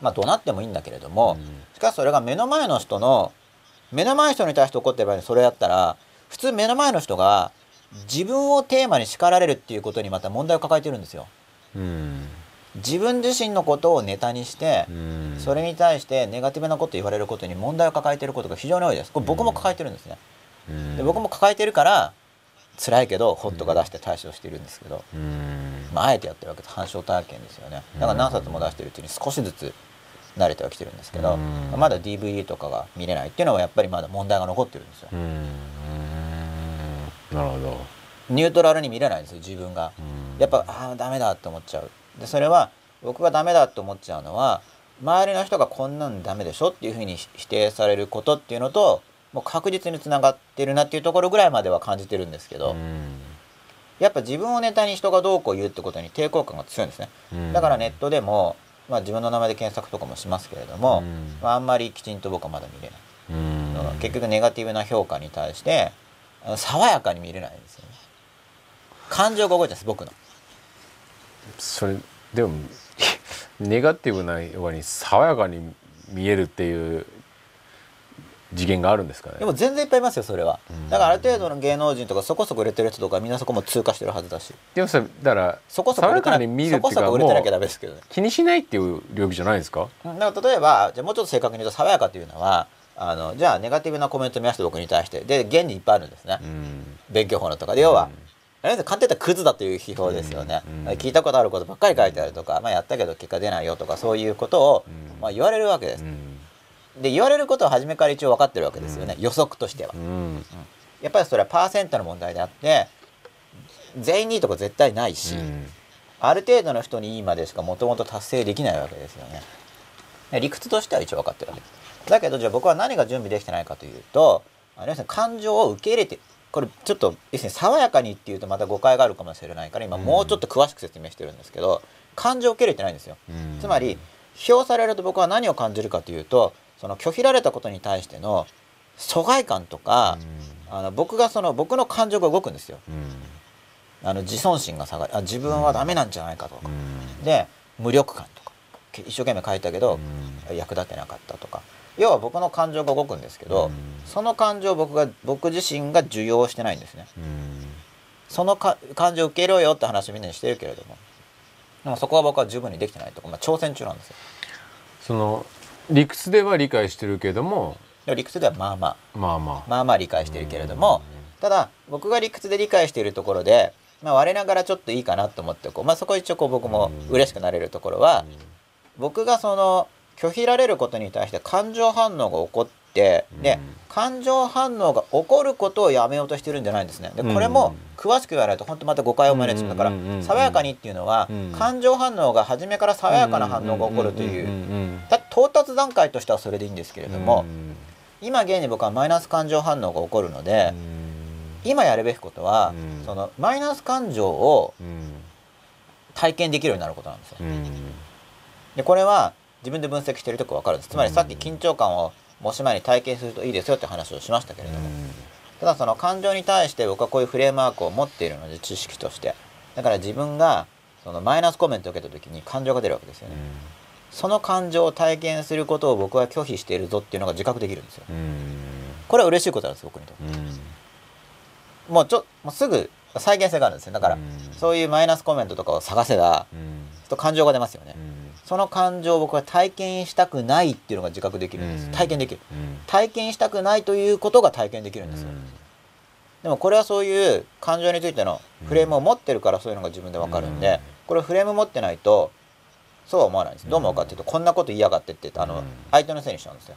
まあ怒鳴ってもいいんだけれども、うん、しかしそれが目の前の人に対して怒ってる場合にそれやったら普通目の前の人が自分をテーマに叱られるっていうことにまた問題を抱えてるんですよ。うん、自分自身のことをネタにして、うん、それに対してネガティブなこと言われることに問題を抱えてることが非常に多いです。これ僕も抱えてるんですね。うん、で僕も抱えてるから辛いけどホットが出して対処しているんですけど、うん、まああえてやってるわけで反証体験ですよね。だから何冊も出してるうちに少しずつ慣れてはきてるんですけど、うん、まだ DVD とかが見れないっていうのはやっぱりまだ問題が残ってるんですよ。なるほど。ニュートラルに見れないんですよ自分が。やっぱああダメだと思っちゃう。でそれは僕がダメだと思っちゃうのは周りの人がこんなんダメでしょっていうふうに否定されることっていうのともう確実につながってるなっていうところぐらいまでは感じてるんですけど、やっぱ自分をネタに人がどうこう言うってことに抵抗感が強いんですね。だからネットでもまあ自分の名前で検索とかもしますけれども、まあ、あんまりきちんと僕はまだ見れない。結局ネガティブな評価に対して爽やかに見れないんですよね。感情が動いてます僕の。それでもネガティブなように爽やかに見えるっていう次元があるんですかね。でも全然いっぱいいますよそれは。だからある程度の芸能人とかそこそこ売れてる人とかみんなそこも通過してるはずだし。でもそれだからそこそこ爽やかに見るっていうかもう気にしないっていう領域じゃないですか。だから例えばじゃあもうちょっと正確に言うと爽やかというのは。じゃあネガティブなコメント見まして僕に対してで現にいっぱいあるんですね、うん、勉強法のとかで要は、うん、簡単に言ったらクズだという批評ですよね、うん、聞いたことあることばっかり書いてあるとか、まあ、やったけど結果出ないよとかそういうことを、うん、まあ言われるわけです、うん、で言われることは初めから一応分かってるわけですよね、うん、予測としては、うんうん、やっぱりそれはパーセントの問題であって全員にいいとこ絶対ないし、うん、ある程度の人にいいまでしかもともと達成できないわけですよね。理屈としては一応分かってるわけです。だけどじゃあ僕は何が準備できてないかというと要するに感情を受け入れてこれちょっと要するに爽やかにっていうとまた誤解があるかもしれないから今もうちょっと詳しく説明してるんですけど、うん、感情を受け入れてないんですよ、うん、つまり評されると僕は何を感じるかというとその拒否られたことに対しての疎外感とか、うん、僕の感情が動くんですよ、うん、自尊心が下がる自分はダメなんじゃないかとか、うん、で無力感とか一生懸命書いたけど、うん、役立てなかったとか。要は僕の感情が動くんですけど、うん、その感情を僕自身が受容してないんですね、うん、その感情を受け入れろよって話をみんなにしてるけれどもでもそこは僕は十分にできてないとか、まあ、挑戦中なんですよ。その理屈では理解してるけれども理屈ではまあまあまあ理解してるけれども、うん、ただ僕が理屈で理解しているところで、まあ、我ながらちょっといいかなと思ってまあ、そこ一応僕も嬉しくなれるところは、うん、僕がその拒否られることに対して感情反応が起こってで感情反応が起こることをやめようとしてるんじゃないんですね。でこれも詳しく言わないと本当また誤解を招いてしまうから爽やかにっていうのは感情反応が初めから爽やかな反応が起こるというだ到達段階としてはそれでいいんですけれども今現に僕はマイナス感情反応が起こるので今やるべきことはそのマイナス感情を体験できるようになることなんですよ。でこれは自分で分析しているとこ分かるんです。つまりさっき緊張感を持ち前に体験するといいですよって話をしましたけれども、ただその感情に対して僕はこういうフレームワークを持っているので知識としてだから自分がそのマイナスコメントを受けた時に感情が出るわけですよね。その感情を体験することを僕は拒否しているぞっていうのが自覚できるんですよ。これは嬉しいことなんです僕にとって。もうすぐ再現性があるんですよ。だからそういうマイナスコメントとかを探せばと感情が出ますよね。その感情を僕は体験したくないっていうのが自覚できるんです。体験できる。体験したくないということが体験できるんですよ。でもこれはそういう感情についてのフレームを持ってるからそういうのが自分でわかるんで、これフレーム持ってないとそうは思わないんです。どう思うかっていうとこんなこと言いやがってって相手のせいにしちゃうんですよ。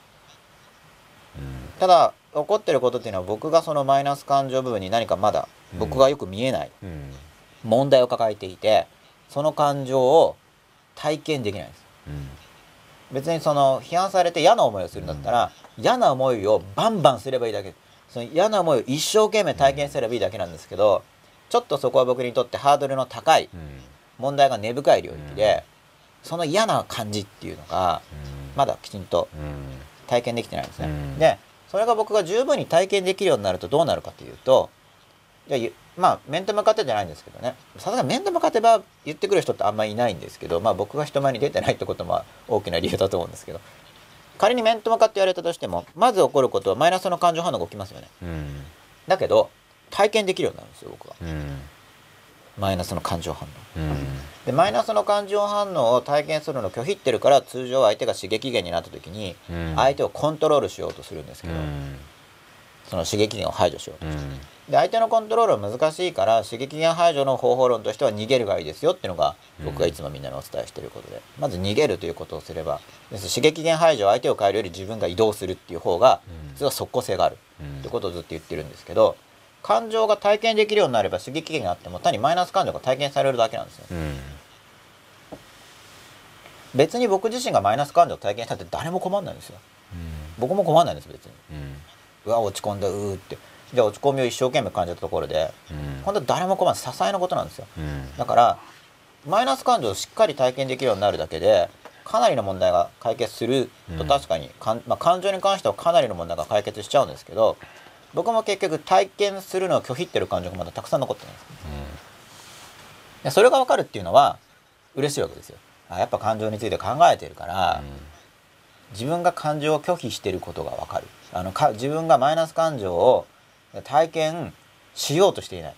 ただ怒ってることっていうのは僕がそのマイナス感情部分に何かまだ僕がよく見えない問題を抱えていて、その感情を体験できないです、うん、別にその批判されて嫌な思いをするんだったら、うん、嫌な思いをバンバンすればいいだけその嫌な思いを一生懸命体験すればいいだけなんですけど、ちょっとそこは僕にとってハードルの高い問題が根深い領域で、その嫌な感じっていうのがまだきちんと体験できてないんですね。でそれが僕が十分に体験できるようになるとどうなるかというと、まあ面と向かってじゃないんですけどね、さすがに面と向かってば言ってくる人ってあんまりいないんですけど、まあ、僕が人前に出てないってことも大きな理由だと思うんですけど、仮に面と向かって言われたとしてもまず起こることはマイナスの感情反応が起きますよね。だけど体験できるようになるんですよ僕は。マイナスの感情反応、でマイナスの感情反応を体験するのを拒否ってるから、通常相手が刺激源になった時に相手をコントロールしようとするんですけど、その刺激源を排除しようとして、で相手のコントロールは難しいから刺激源排除の方法論としては逃げるがいいですよっていうのが僕がいつもみんなにお伝えしていることで、まず逃げるということをすれば、刺激源排除は相手を変えるより自分が移動するっていう方が実は即効性があるってことをずっと言ってるんですけど、感情が体験できるようになれば刺激源があっても単にマイナス感情が体験されるだけなんですよ。別に僕自身がマイナス感情を体験したって誰も困んないんですよ。僕も困んないんです別に。うわ落ち込んだってじゃあ落ち込みを一生懸命感じたところで、本当は誰も困らない些細なことなんですよ。だからマイナス感情をしっかり体験できるようになるだけでかなりの問題が解決すると、確かにまあ、感情に関してはかなりの問題が解決しちゃうんですけど、僕も結局体験するのを拒否ってる感情がまだたくさん残ってるんです、でそれが分かるっていうのは嬉しいわけですよ。あやっぱ感情について考えてるから、自分が感情を拒否してることが分かる、自分がマイナス感情を体験しようとしていない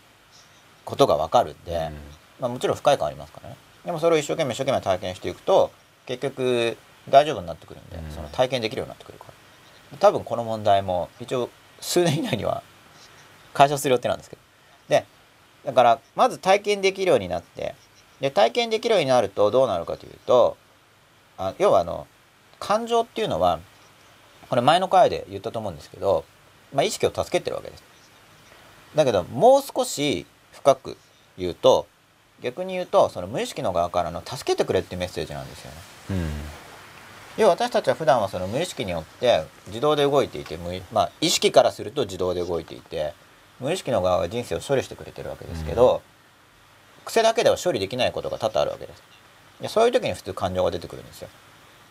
ことが分かるんで、まあ、もちろん不快感ありますからね。でもそれを一生懸命体験していくと結局大丈夫になってくるんで、その体験できるようになってくるから、多分この問題も一応数年以内には解消する予定なんですけど、でだからまず体験できるようになって、で体験できるようになるとどうなるかというと、要は感情っていうのはこれ前の回で言ったと思うんですけど、まあ、意識を助けてるわけです。だけどもう少し深く言うと、逆に言うとその無意識の側からの助けてくれっていうメッセージなんですよね。要は私たちは普段はその無意識によって自動で動いていて、まあ、意識からすると自動で動いていて、無意識の側が人生を処理してくれてるわけですけど、癖だけでは処理できないことが多々あるわけです。でそういう時に普通感情が出てくるんですよ。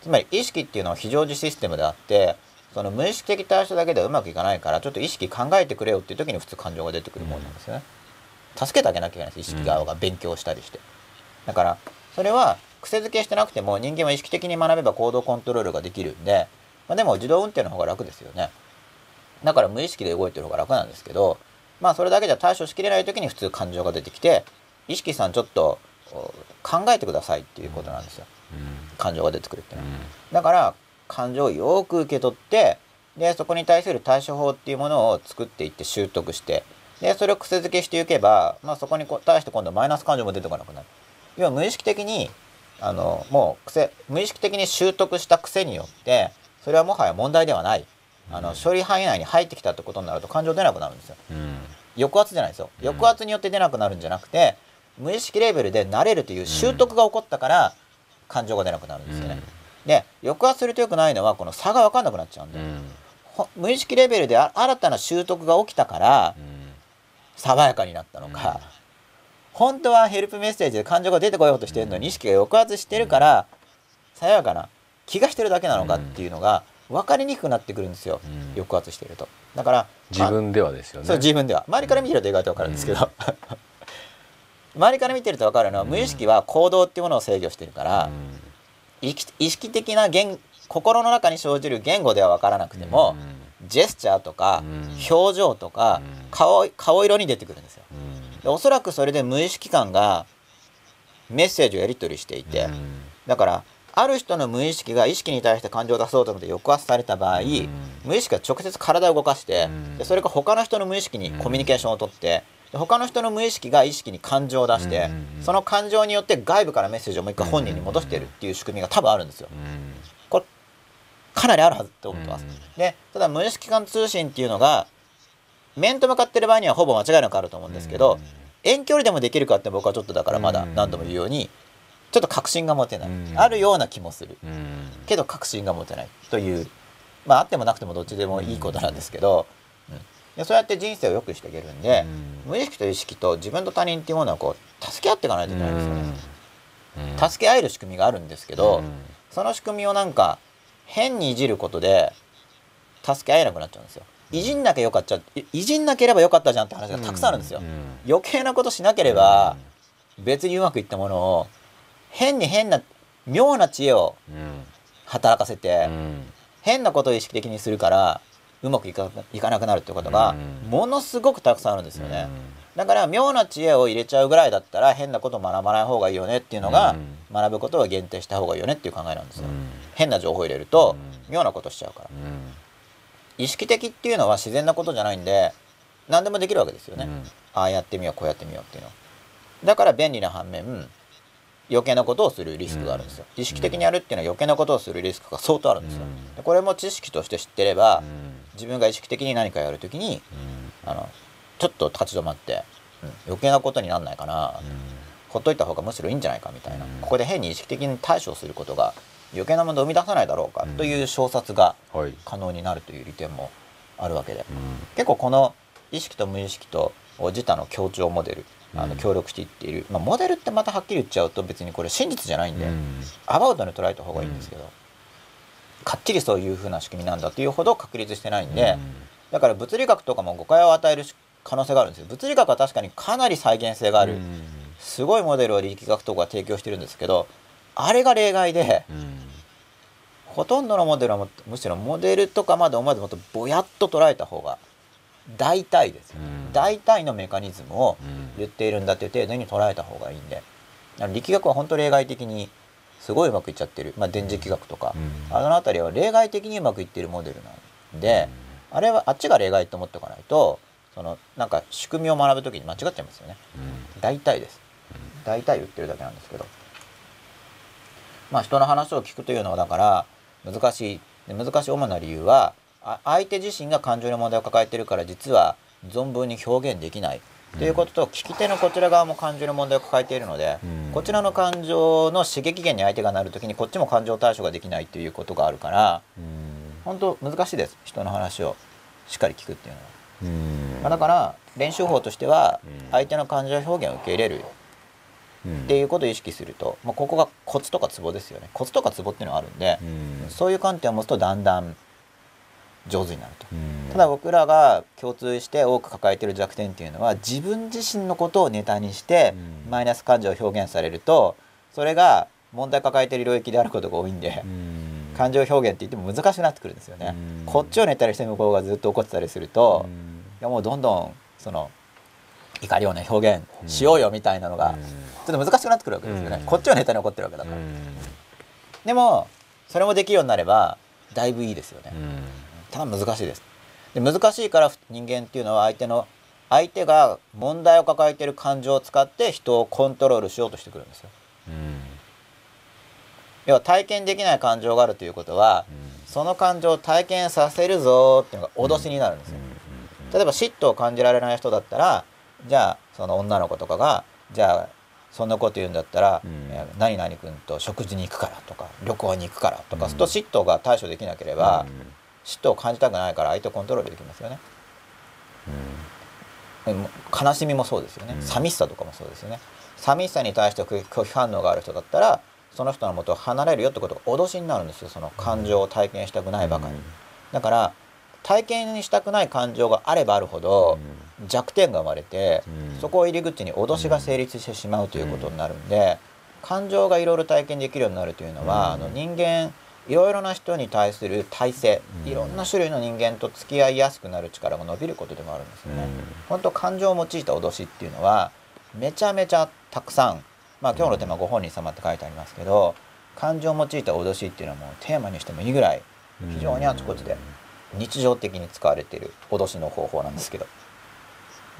つまり意識っていうのは非常時システムであって、その無意識的対処だけではうまくいかないから、ちょっと意識考えてくれよっていう時に普通感情が出てくるものなんですよね。助けてあげなきゃいけないんです、意識側が勉強したりして。だからそれは癖づけしてなくても人間は意識的に学べば行動コントロールができるんで、まあ、でも自動運転の方が楽ですよね。だから無意識で動いてる方が楽なんですけど、まあそれだけじゃ対処しきれない時に普通感情が出てきて、意識さんちょっと考えてくださいっていうことなんですよ、感情が出てくるっていうのは。だから感情をよく受け取って、でそこに対する対処法っていうものを作っていって習得して、でそれを癖づけしていけば、まあ、そこに対して今度マイナス感情も出てこなくなる。要は無意識的にもう無意識的に習得した癖によって、それはもはや問題ではない、処理範囲内に入ってきたってことになると感情出なくなるんですよ。抑圧じゃないですよ。抑圧によって出なくなるんじゃなくて、無意識レベルで慣れるという習得が起こったから感情が出なくなるんですよね。で抑圧するとよくないのはこの差が分かんなくなっちゃうんで、無意識レベルで新たな習得が起きたから爽やかになったのか、本当はヘルプメッセージで感情が出てこようとしてるのに意識が抑圧してるからさやかな気がしてるだけなのかっていうのが分かりにくくなってくるんですよ、抑圧していると。だから、まあ、自分ではですよね。そう自分では。周りから見てると意外と分かるんですけど周りから見てると分かるのは、無意識は行動っていうものを制御してるから、意識的な心の中に生じる言語では分からなくても、ジェスチャーとか、表情とか、顔色に出てくるんですよ。おそらくそれで無意識感がメッセージをやり取りしていて、だからある人の無意識が意識に対して感情を出そうと思って抑圧された場合、無意識が直接体を動かして、でそれが他の人の無意識にコミュニケーションをとって、で他の人の無意識が意識に感情を出して、その感情によって外部からメッセージをもう一回本人に戻しているっていう仕組みが多分あるんですよ。これかなりあるはずって思ってます。でただ無意識間通信っていうのが面と向かってる場合にはほぼ間違いなくあると思うんですけど、遠距離でもできるかって僕はちょっとだからまだ何度も言うようにちょっと確信が持てない、あるような気もするけど確信が持てないという、まああってもなくてもどっちでもいいことなんですけど、そうやって人生を良くしていけるんで、無意識と意識と自分と他人っていうものはこう助け合っていかないといけないんですよね。助け合える仕組みがあるんですけど、その仕組みをなんか変にいじることで助け合えなくなっちゃうんですよ。いじんなければよかったじゃんって話がたくさんあるんですよ。余計なことしなければ別にうまくいったものを変な妙な知恵を働かせて変なことを意識的にするからうまくいかなくなるっていうことがものすごくたくさんあるんですよね。だから妙な知恵を入れちゃうぐらいだったら変なことを学ばない方がいいよねっていうのが、学ぶことは限定した方がいいよねっていう考えなんですよ。変な情報を入れると妙なことしちゃうから。意識的っていうのは自然なことじゃないんで何でもできるわけですよね。ああやってみようこうやってみようっていうの。だから便利な反面余計なことをするリスクがあるんですよ。意識的にやるっていうのは余計なことをするリスクが相当あるんですよ。これも知識として知ってれば自分が意識的に何かやるときにちょっと立ち止まって余計なことになんないかな、ほっといた方がむしろいいんじゃないかみたいな、ここで変に意識的に対処することが余計なものを生み出さないだろうかという小説が可能になるという利点もあるわけで、結構この意識と無意識と自他の協調モデル協力していっている、モデルってまたはっきり言っちゃうと別にこれ真実じゃないんでアバウトに捉えた方がいいんですけど、かっちりそういうふうな仕組みなんだというほど確立してないんで、だから物理学とかも誤解を与える可能性があるんですよ。物理学は確かにかなり再現性があるすごいモデルを力学とか提供してるんですけど、あれが例外で、ほとんどのモデルはむしろモデルとかまで思わずもっとぼやっと捉えた方が大体ですよね、大体のメカニズムを言っているんだという程度に捉えた方がいいんで、力学は本当例外的にすごいうまくいっちゃってる、電磁気学とか、あの辺りは例外的にうまくいってるモデルなんで、あれはあっちが例外と思っておかないとなんか仕組みを学ぶときに間違っちゃいますよね。大体です、大体言ってるだけなんですけど、人の話を聞くというのはだから難しい主な理由は相手自身が感情の問題を抱えているから実は存分に表現できないということと、聞き手のこちら側も感情の問題を抱えているので、こちらの感情の刺激源に相手がなるときにこっちも感情対処ができないということがあるから、本当難しいです、人の話をしっかり聞くっていうのは。だから練習法としては相手の感情表現を受け入れるっていうことを意識すると、ここがコツとかツボですよね。コツとかツボっていうのがあるんで、そういう観点を持つとだんだん上手になると。ただ僕らが共通して多く抱えている弱点っていうのは、自分自身のことをネタにしてマイナス感情を表現されるとそれが問題抱えている領域であることが多いんで、感情表現って言っても難しくなってくるんですよね。こっちをネタにして向こうがずっと怒ってたりすると、いやもうどんどん怒りをね表現しようよみたいなのがちょっと難しくなってくるわけですよね。こっちをネタに怒ってるわけだから。でもそれもできるようになればだいぶいいですよね。ただ難しいです。で、難しいから人間っていうのは相手が問題を抱えている感情を使って人をコントロールしようとしてくるんですよ。要は体験できない感情があるということは、その感情を体験させるぞーっていうのが脅しになるんですよ。例えば嫉妬を感じられない人だったら、じゃあその女の子とかがじゃあそんなこと言うんだったら、何々君と食事に行くからとか旅行に行くからとかすると、嫉妬が対処できなければ、嫉妬を感じたくないから相手をコントロールできますよね。悲しみもそうですよね。寂しさとかもそうですよね。寂しさに対して拒否反応がある人だったら、その人の元を離れるよってことが脅しになるんですよ。その感情を体験したくないばかり。だから体験にしたくない感情があればあるほど弱点が生まれて、そこを入り口に脅しが成立してしまうということになるんで、感情がいろいろ体験できるようになるというのは、人間いろいろな人に対する耐性、いろんな種類の人間と付き合いやすくなる力が伸びることでもあるんですよね。本当感情を用いた脅しっていうのはめちゃめちゃたくさん、今日のテーマ「ご本人様」って書いてありますけど、感情を用いた脅しっていうのはもうテーマにしてもいいぐらい非常にあちこちで日常的に使われている脅しの方法なんですけど。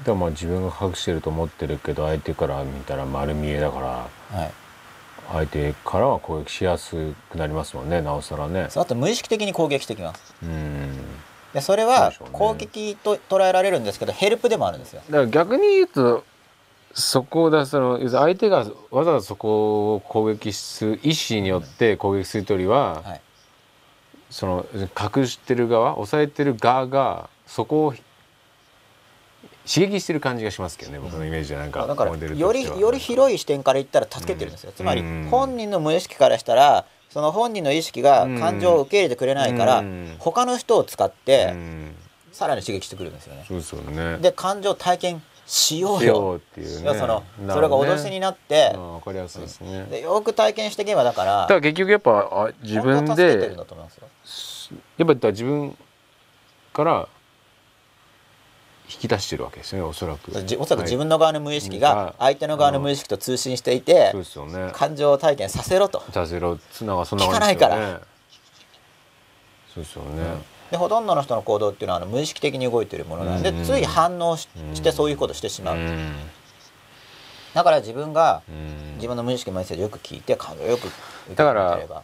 でも自分が隠してると思ってるけど、相手から見たら丸見えだから、相手からは攻撃しやすくなりますもんね、なおさらね。あと無意識的に攻撃してきます。でそれは攻撃と捉えられるんですけど、ヘルプでもあるんですよ。だから逆に言うとそこだ、相手がわざわざそこを攻撃する意思によって攻撃するとりは、その隠してる側、抑えてる側がそこを刺激してる感じがしますけどね、僕のイメージでなんか。だからより広い視点から言ったら助けてるんですよ。つまり本人の無意識からしたら、その本人の意識が感情を受け入れてくれないから、他の人を使ってさらに刺激してくるんですよね。そうですよね。で、感情体験しようよっていうね。それが脅しになって、わかりやすいですね。で、よく体験していけばだから。だから結局やっぱ自分で、やっぱ自分から引き出してるわけですね、おそらく。おそらく自分の側の無意識が相手の側の無意識と通信していて、感情を体験させろと。させろ。聞かないから。そうですよね。で、ほとんどの人の行動っていうのは無意識的に動いているものなんで、つい反応してそういうことをしてしまう。だから自分が自分の無意識のメッセージをよく聞いて感情をよく受け取っていれば。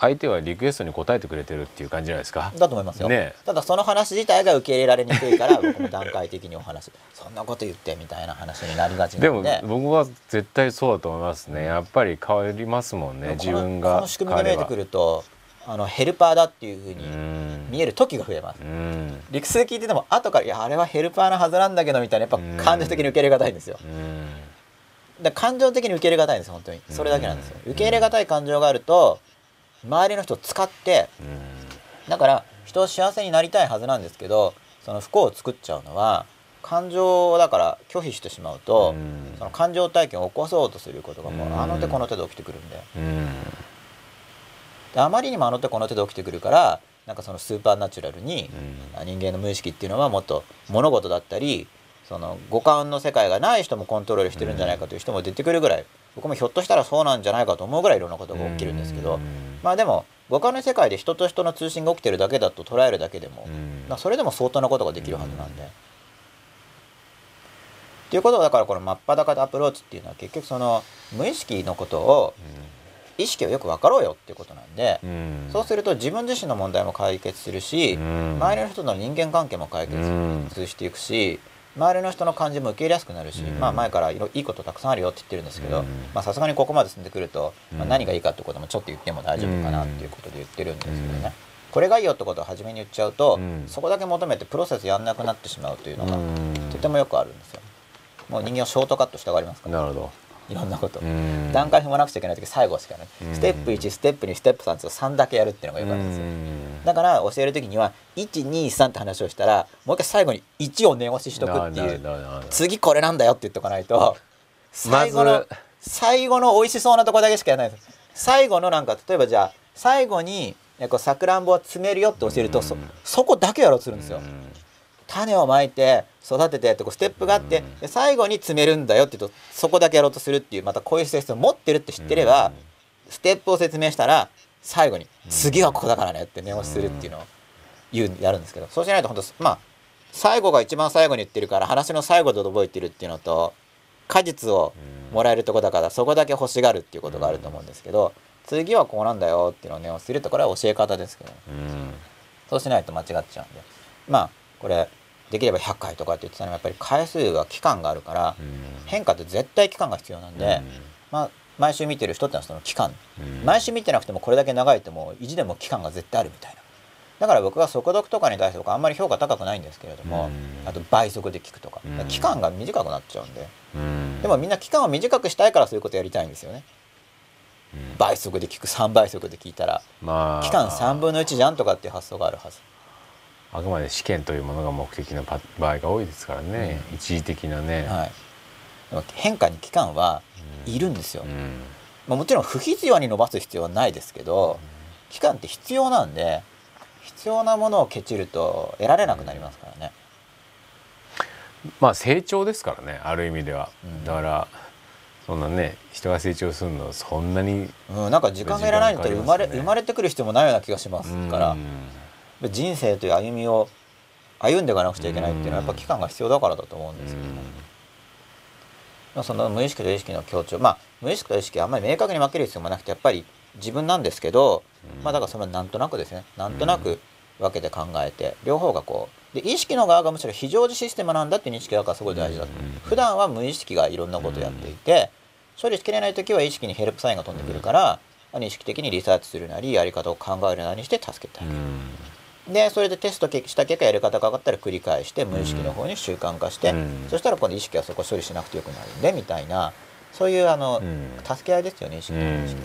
相手はリクエストに応えてくれてるっていう感じじゃないですか。だと思いますよ。ね、ただその話自体が受け入れられにくいから、僕も段階的にお話、そんなこと言ってみたいな話になりがちなんで。でも僕は絶対そうだと思いますね。やっぱり変わりますもんね。自分がこの仕組みが見えてくると、ヘルパーだっていうふうに見える時が増えます。理屈で聞いてても後からいやあれはヘルパーなはずなんだけどみたいなやっぱ感情的に受け入れがたいんですよ。だから感情的に受け入れがたいんです本当に。それだけなんですよ。受け入れがたい感情があると。周りの人を使ってだから人を幸せになりたいはずなんですけど、その不幸を作っちゃうのは感情をだから拒否してしまうと、その感情体験を起こそうとすることがもうあの手この手で起きてくるんで、であまりにもあの手この手で起きてくるから、なんかそのスーパーナチュラルに人間の無意識っていうのはもっと物事だったりその五感の世界がない人もコントロールしてるんじゃないかという人も出てくるぐらい。僕もひょっとしたらそうなんじゃないかと思うぐらいいろんなことが起きるんですけど、まあでも五感の世界で人と人の通信が起きてるだけだと捉えるだけでも、それでも相当なことができるはずなんで。っていうことはだからこの真っ裸でアプローチっていうのは結局その無意識のことを意識をよく分かろうよっていうことなんで、そうすると自分自身の問題も解決するし、周りの人との人間関係も解決していくし。周りの人の感じも受け入れやすくなるし、まあ前からいいことたくさんあるよって言ってるんですけど、さすがにここまで進んでくると、何がいいかってこともちょっと言っても大丈夫かなっていうことで言ってるんですけどね、これがいいよってことを初めに言っちゃうと、そこだけ求めてプロセスやんなくなってしまうというのがとてもよくあるんですよ。もう人間をショートカットしたがりますから、なるほど、いろんなこと段階踏まなくちゃいけない時最後しかね、ステップ1ステップ2ステップ3と3だけやるっていうのがよくあるんですよ。だから教える時には123って話をしたらもう一回最後に1を念押ししとくっていう、次これなんだよって言っとかないと、最後の美味しそうなとこだけしかやらないです。最後のなんか例えばじゃあ最後にさくらんぼを詰めるよって教えると、そこだけやろうとするんですよ。種をまいて育ててってこうステップがあって、最後に詰めるんだよって言うとそこだけやろうとするっていう、またこういう性質を持ってるって知ってればステップを説明したら最後に次はここだからねって念押しするっていうのをやるんですけど、そうしないと本当、まあ最後が一番最後に言ってるから話の最後で覚えてるっていうのと、果実をもらえるとこだからそこだけ欲しがるっていうことがあると思うんですけど、次はここなんだよっていうのを念押しすると、これは教え方ですけど、そうしないと間違っちゃうんで、まあこれできれば100回とかって言ってたのもやっぱり回数が期間があるから、変化って絶対期間が必要なんで、まあ毎週見てる人ってのはその期間、毎週見てなくてもこれだけ長いともう意地でも期間が絶対あるみたいな。だから僕は速読とかに対してとかあんまり評価高くないんですけれども、あと倍速で聞くとか、期間が短くなっちゃうんで、でもみんな期間を短くしたいからそういうことやりたいんですよね。倍速で聞く、3倍速で聞いたら期間3分の1じゃんとかっていう発想があるはず。あくまで試験というものが目的の場合が多いですからね、一時的なね、はい、でも変化に期間はいるんですよ、まあ、もちろん不必要に伸ばす必要はないですけど、期間って必要なんで必要なものをケチると得られなくなりますからね、まあ成長ですからね、ある意味では、だからそんなね人が成長するのそんなに、なんか時間がいらないんだったら生まれてくる必要もないような気がしますから。人生という歩みを歩んでいかなくちゃいけないっていうのはやっぱ期間が必要だからだと思うんですけどね。その無意識と意識の強調、まあ無意識と意識はあんまり明確に分ける必要もなくてやっぱり自分なんですけど、まあだからそれはなんとなくですね、なんとなく分けて考えて、両方がこうで意識の側がむしろ非常時システムなんだっていう認識がすごい大事だと。普段は無意識がいろんなことをやっていて処理しきれない時は意識にヘルプサインが飛んでくるから、意識的にリサーチするなりやり方を考えるなりして助けてあげる。でそれでテストした結果やり方が分かったら繰り返して無意識の方に習慣化して、うん、そしたら今度意識はそこ処理しなくてよくなるんでみたいな、そういう助け合いですよね、意識と無意識。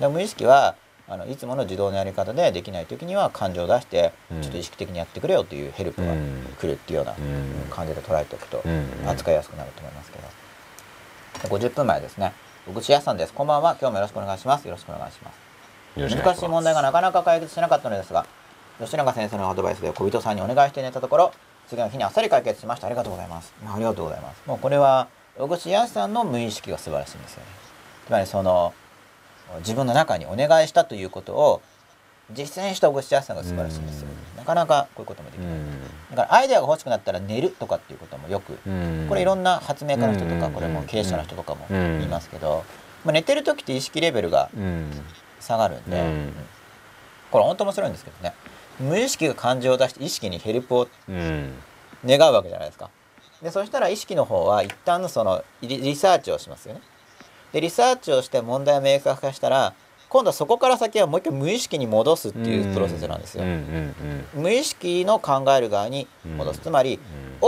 で無意識はいつもの自動のやり方でできない時には感情を出してちょっと意識的にやってくれよというヘルプが来るっていうような感じで捉えておくと扱いやすくなると思いますけど。50分前ですね。小口屋さんです。こんばんは。今日もよろしくお願いします。よろしくお願いします。難しい問題がなかなか解決しなかったのですが、吉永先生のアドバイスで小人さんにお願いして寝たところ、次の日にあっさり解決しました。ありがとうございます。ありがとうございます。もうこれは小口屋さんの無意識が素晴らしいんですよね。つまりその自分の中にお願いしたということを実践した小口屋さんが素晴らしいんですよ。なかなかこういうこともできない。だからアイデアが欲しくなったら寝るとかっていうこともよく、これいろんな発明家の人とか、これも経営者の人とかも言いますけど、寝てる時って意識レベルが下がるんで、これ本当面白いんですけどね。無意識が感情を出して意識にヘルプを願うわけじゃないですか。でそしたら意識の方は一旦のそのリサーチをしますよね。でリサーチをして問題を明確化したら、今度はそこから先はもう一回無意識に戻すっていうプロセスなんですよ。無意識の考える側に戻す。つまり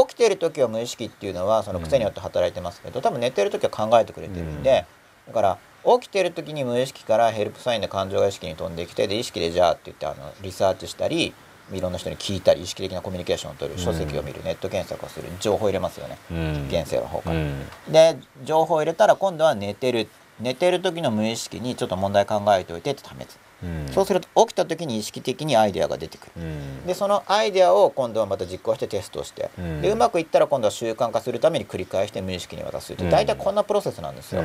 起きている時は無意識っていうのはその癖によって働いてますけど、多分寝てる時は考えてくれてるんで、だから起きてる時に無意識からヘルプサインで感情が意識に飛んできて、で意識でじゃあって言ってリサーチしたり、いろんな人に聞いたり、意識的なコミュニケーションを取る、書籍を見る、ネット検索をする、情報を入れますよね、現世の方から。で情報を入れたら今度は寝てる時の無意識にちょっと問題考えておいてって試す。そうすると起きた時に意識的にアイデアが出てくる。でそのアイデアを今度はまた実行してテストして、でうまくいったら今度は習慣化するために繰り返して無意識に渡すって、大体こんなプロセスなんですよ。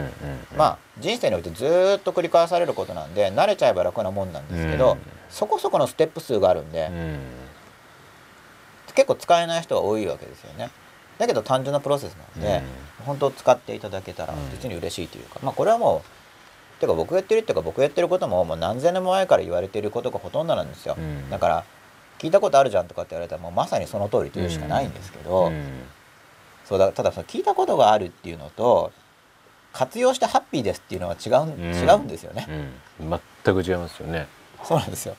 まあ人生においてずっと繰り返されることなんで慣れちゃえば楽なもんなんですけど、そこそこのステップ数があるんで結構使えない人が多いわけですよね。だけど単純なプロセスなんで、本当使っていただけたら実に嬉しいというか、まあこれはもうてか僕やってることももう何千年も前から言われていることがほとんどなんですよ。だから聞いたことあるじゃんとかって言われたらもうまさにその通りというしかないんですけど、そうだ、ただその聞いたことがあるっていうのと活用してハッピーですっていうのは違うんですよね。全く違いますよね。そうなんですよ。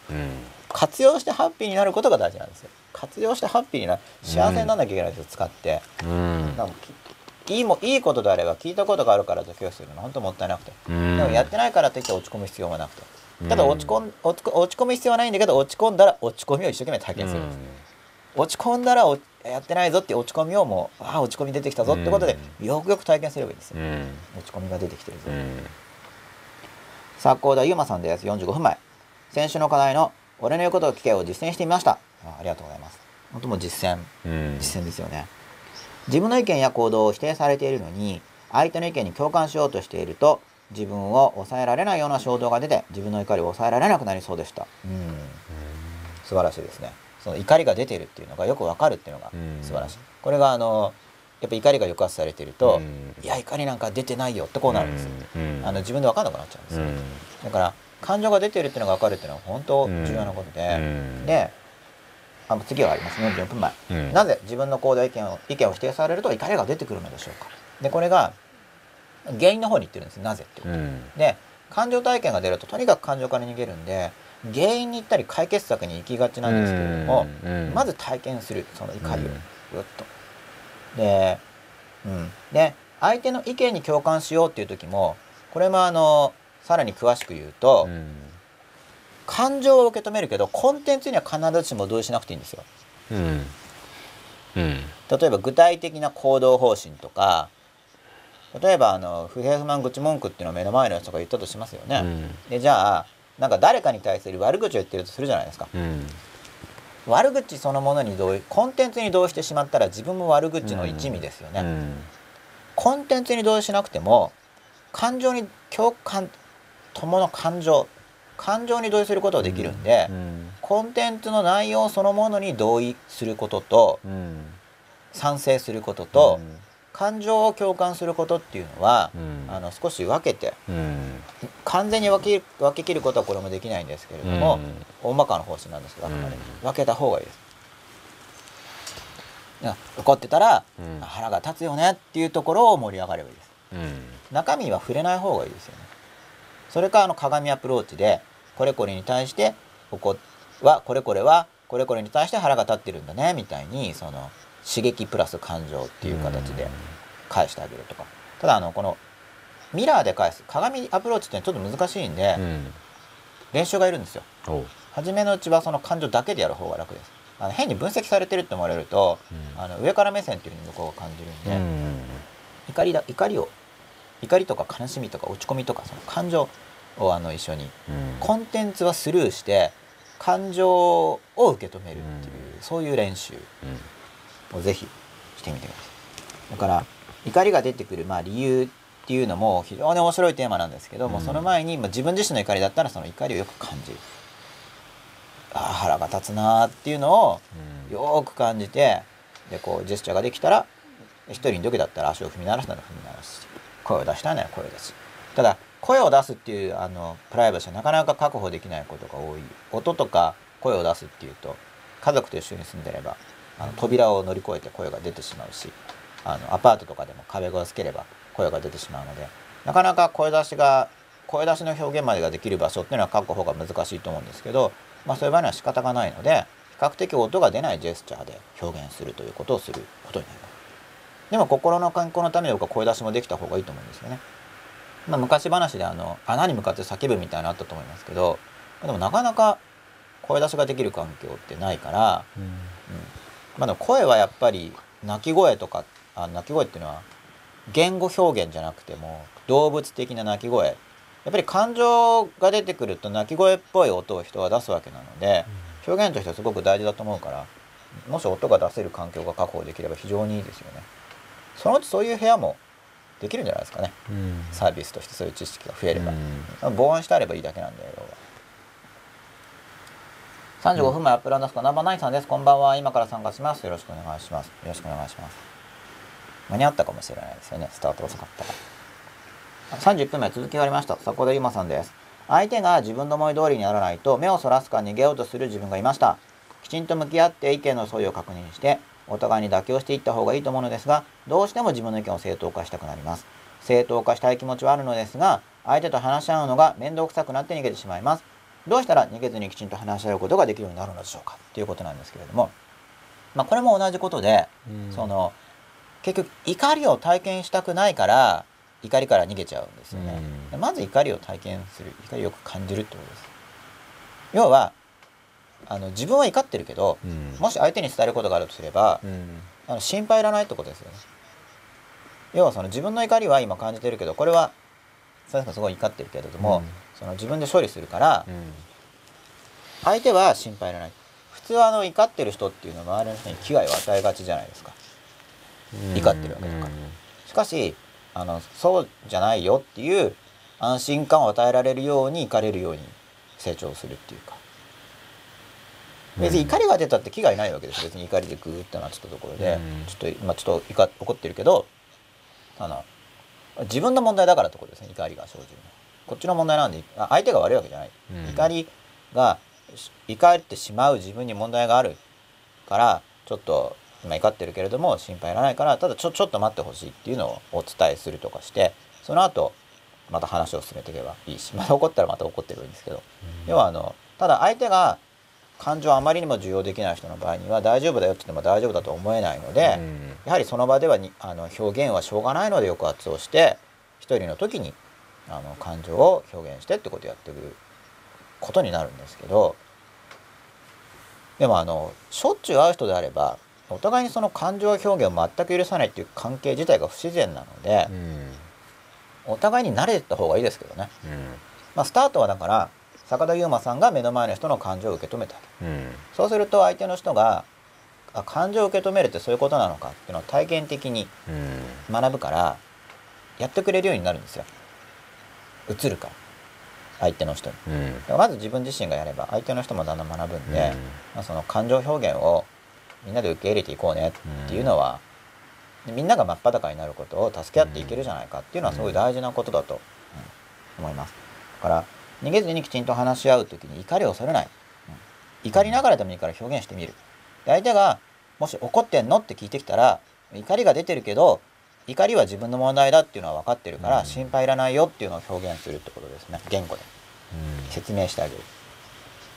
活用してハッピーになることが大事なんですよ。活用してハッピーになる、幸せにならなきゃいけないですよ、使って。いいことであれば聞いたことがあるから妥協するのは本当もったいなくて、でもやってないからといって落ち込む必要もなくて、ただ落ち込む必要はないんだけど、落ち込んだら落ち込みを一生懸命体験するんです。落ち込んだらやってないぞって落ち込みをもう落ち込み出てきたぞってことでよくよく体験すればいいんですよ。落ち込みが出てきてるぞ。さあ、幸田悠馬さんです。45分前、先週の課題の「俺の言うことを聞け」を実践してみました。ありがとうございます。本当もう実践ですよね。自分の意見や行動を否定されているのに相手の意見に共感しようとしていると自分を抑えられないような衝動が出て自分の怒りを抑えられなくなりそうでした。素晴らしいですね。その怒りが出てるっていうのがよくわかるっていうのが素晴らしい。これがやっぱ怒りが抑圧されていると、いや怒りなんか出てないよってこうなるんですよ。自分でわかんなくなっちゃうんですよ。だから感情が出てるっていうのがわかるっていうのは本当重要なことで、で次はありますね。44分前、なぜ自分の行動意見を否定されると怒りが出てくるのでしょうか。でこれが原因の方にいってるんです。なぜってこと、で感情体験が出るととにかく感情から逃げるんで原因に行ったり解決策に行きがちなんですけれども、まず体験する、その怒りをぐっと。で相手の意見に共感しようっていう時もこれもさらに詳しく言うと、感情を受け止めるけどコンテンツには必ずしも同意しなくていいんですよ。例えば具体的な行動方針とか、例えば不平不満愚痴文句っていうのを目の前の人が言ったとしますよね。でじゃあなんか誰かに対する悪口を言ってるとするじゃないですか。悪口そのものに同意、コンテンツに同意してしまったら自分も悪口の一味ですよね。コンテンツに同意しなくても感情に共感、友の感情に同意することができるんで、コンテンツの内容そのものに同意することと、賛成することと、感情を共感することっていうのは、少し分けて、完全に分け切ることはこれもできないんですけれども、大まかな方針なんですけど、分けた方がいいです。怒ってたら、腹が立つよねっていうところを盛り上がればいいです。中身は触れない方がいいですよね。それか鏡アプローチでこれこれに対してはこれこれに対して腹が立ってるんだねみたいに、その刺激プラス感情っていう形で返してあげるとか。ただこのミラーで返す鏡アプローチってちょっと難しいんで、練習がいるんですよ。初めのうちはその感情だけでやる方が楽です。変に分析されてるって思われると、上から目線っていうのに向こうが感じるんで、怒りとか悲しみとか落ち込みとか、その感情を一緒にコンテンツはスルーして感情を受け止めるっていう、そういう練習をぜひしてみてください。だから怒りが出てくる理由っていうのも非常に面白いテーマなんですけども、その前に自分自身の怒りだったらその怒りをよく感じる。ああ腹が立つなーっていうのをよく感じて、でこうジェスチャーができたら、一人にどけだったら足を踏み鳴らすなら踏み鳴らす、声を出したいなら声を出す。ただ声を出すっていうプライバシーはなかなか確保できないことが多い。音とか声を出すっていうと、家族と一緒に住んでれば扉を乗り越えて声が出てしまうし、アパートとかでも壁が薄ければ声が出てしまうので、なかなか声出しの表現までができる場所っていうのは確保が難しいと思うんですけど、そういう場合には仕方がないので、比較的音が出ないジェスチャーで表現するということをすることになります。でも心の健康のために僕は声出しもできた方がいいと思うんですよね。昔話で穴に向かって叫ぶみたいなのあったと思いますけど、でもなかなか声出しができる環境ってないから、でも声はやっぱり鳴き声っていうのは言語表現じゃなくても動物的な鳴き声、やっぱり感情が出てくると鳴き声っぽい音を人は出すわけなので、表現としてはすごく大事だと思うから、もし音が出せる環境が確保できれば非常にいいですよね。そのうちそういう部屋もできるんじゃないですかね、サービスとしてそういう知識が増えれば、防音してあればいいだけなんだよ。35分前アップランダスコナンバーナインさんです。こんばんは。今から参加します。よろしくお願いします。よろしくお願いします。間に合ったかもしれないですよね、スタート遅かったら。31分前続きがありました。迫田優馬さんです。相手が自分の思い通りにならないと目をそらすか逃げようとする自分がいました。きちんと向き合って意見の相違を確認してお互いに妥協していった方がいいと思うのですが、どうしても自分の意見を正当化したくなります。正当化したい気持ちはあるのですが、相手と話し合うのが面倒くさくなって逃げてしまいます。どうしたら逃げずにきちんと話し合うことができるようになるのでしょうか、ということなんですけれども、これも同じことで、結局怒りを体験したくないから怒りから逃げちゃうんですよね。まず怒りを体験する、怒りをよく感じるってことです。要は自分は怒ってるけど、もし相手に伝えることがあるとすれば、心配いらないってことですよね。要は自分の怒りは今感じてるけど、これはすごい怒ってるけれども、自分で処理するから、相手は心配いらない。普通は怒ってる人っていうのは周りの人に危害を与えがちじゃないですか、怒ってるわけだから。しかしそうじゃないよっていう安心感を与えられるように、怒れるように成長するっていうか。別に怒りが出たって気がいないわけです。別に怒りでグーってなっちゃったところで、ちょっと怒ってるけど、自分の問題だからってことですね、怒りが生じるの。こっちの問題なんで、相手が悪いわけじゃない。怒ってしまう自分に問題があるから、ちょっと今怒ってるけれども心配いらないから、ただちょっと待ってほしいっていうのをお伝えするとかして、その後また話を進めていけばいいし、怒ったらまた怒ってればいいんですけど、要はただ相手が感情をあまりにも受容できない人の場合には、大丈夫だよって言っても大丈夫だと思えないので、やはりその場では表現はしょうがないので抑圧をして、一人の時に感情を表現してってことをやっていくことになるんですけど、でもしょっちゅう会う人であればお互いにその感情表現を全く許さないっていう関係自体が不自然なので、お互いに慣れていった方がいいですけどね。スタートはだから迫田優馬さんが目の前の人の感情を受け止めてあげる。そうすると相手の人が感情を受け止めるってそういうことなのかっていうのを体験的に学ぶから、やってくれるようになるんですよ、映るから相手の人に。まず自分自身がやれば相手の人もだんだん学ぶんで、その感情表現をみんなで受け入れていこうねっていうのは、みんなが真っ裸になることを助け合っていけるじゃないかっていうのはすごい大事なことだと思います。だから逃げずにきちんと話し合うときに怒りを恐れない、怒りながらでもいいから表現してみる。相手がもし怒ってんのって聞いてきたら、怒りが出てるけど怒りは自分の問題だっていうのは分かってるから、心配いらないよっていうのを表現するってことですね、言語で説明してあげる。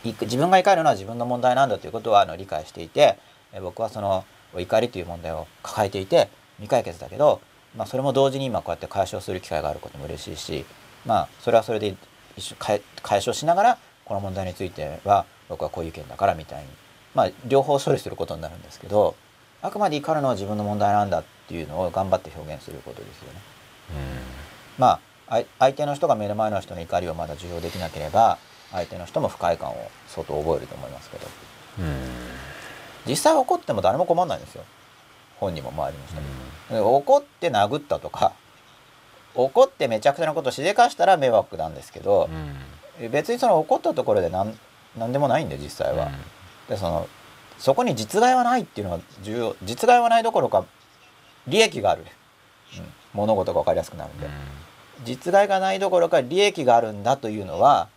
自分が怒るのは自分の問題なんだということは理解していて、僕はその怒りという問題を抱えていて未解決だけど、まあ、それも同時に今こうやって解消する機会があることも嬉しいし、まあ、それはそれで一緒解消しながらこの問題については僕はこういう意見だからみたいに、まあ、両方処理することになるんですけど、あくまで怒るのは自分の問題なんだっていうのを頑張って表現することですよね。うん、まあ、相手の人が目の前の人の怒りをまだ受容できなければ相手の人も不快感を相当覚えると思いますけど、うん、実際怒っても誰も困らないんですよ。本人も周りの人も、うん、怒って殴ったとか怒ってめちゃくちゃなことをしでかしたら迷惑なんですけど、うん、別にその怒ったところで何でもないんで実際は、うん、でそこに実害はないっていうのは重要。実害はないどころか利益がある、うん、物事が分かりやすくなるんで、うん、実害がないどころか利益があるんだというのは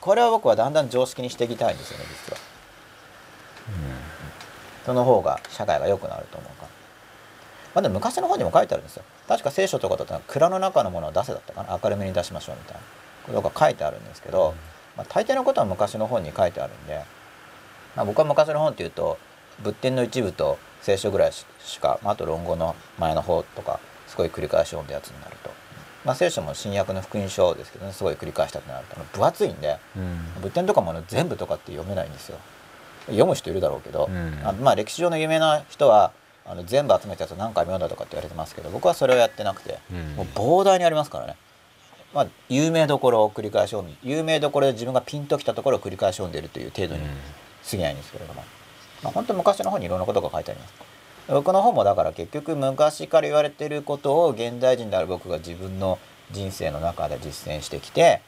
これは僕はだんだん常識にしていきたいんですよね実は。うん、その方が社会が良くなると思うから。まあ、でも昔の方にも書いてあるんですよ。確か聖書とかだったら蔵の中のものを出せだったかな、明るめに出しましょうみたいなことが書いてあるんですけど、うん、まあ、大抵のことは昔の本に書いてあるんで、まあ、僕は昔の本っていうと仏典の一部と聖書ぐらいしか、まあ、あと論語の前の方とかすごい繰り返し読んだやつになると、まあ、聖書も新約の福音書ですけどね、すごい繰り返したくなると分厚いんで、うん、仏典とかも全部とかって読めないんですよ。読む人いるだろうけど、うん、まあ、歴史上の有名な人は全部集めたやつを何回も読んだとかって言われてますけど、僕はそれをやってなくて、うん、もう膨大にありますからね。まあ、有名どころを繰り返し読んで、有名どころで自分がピンときたところを繰り返し読んでいるという程度に過ぎないんですけれども、まあ、本当昔の本にいろんなことが書いてあります。僕の方もだから結局昔から言われていることを現代人である僕が自分の人生の中で実践してきて、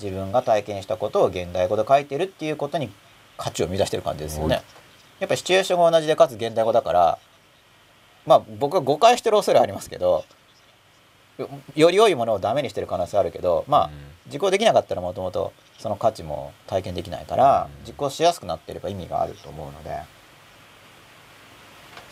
自分が体験したことを現代語で書いてるっていうことに価値を見出してる感じですよね。やっぱシチュエーションが同じでかつ現代語だから、まあ僕は誤解してる恐れはありますけど、より良いものをダメにしてる可能性あるけど、まあ実行できなかったらもともとその価値も体験できないから実行しやすくなってれば意味があると思うので。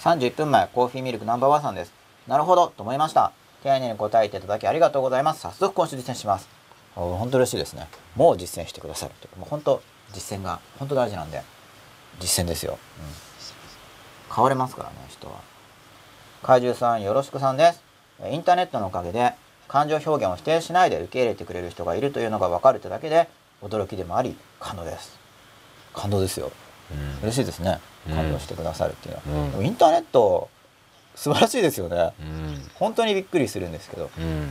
31分前、コーヒーミルクNo.1さんです。なるほどと思いました。丁寧に答えていただきありがとうございます。早速今週実践します。本当嬉しいですね。もう実践してください。もう本当実践が本当大事なんで実践ですよ、うん、変われますからね人は。怪獣さんよろしくさんです。インターネットのおかげで感情表現を否定しないで受け入れてくれる人がいるというのが分かるとだけで驚きでもあり感動です。感動ですよ、うん、嬉しいですね。感動してくださるっていうのは、うん、でもインターネット素晴らしいですよね、うん、本当にびっくりするんですけど、うん、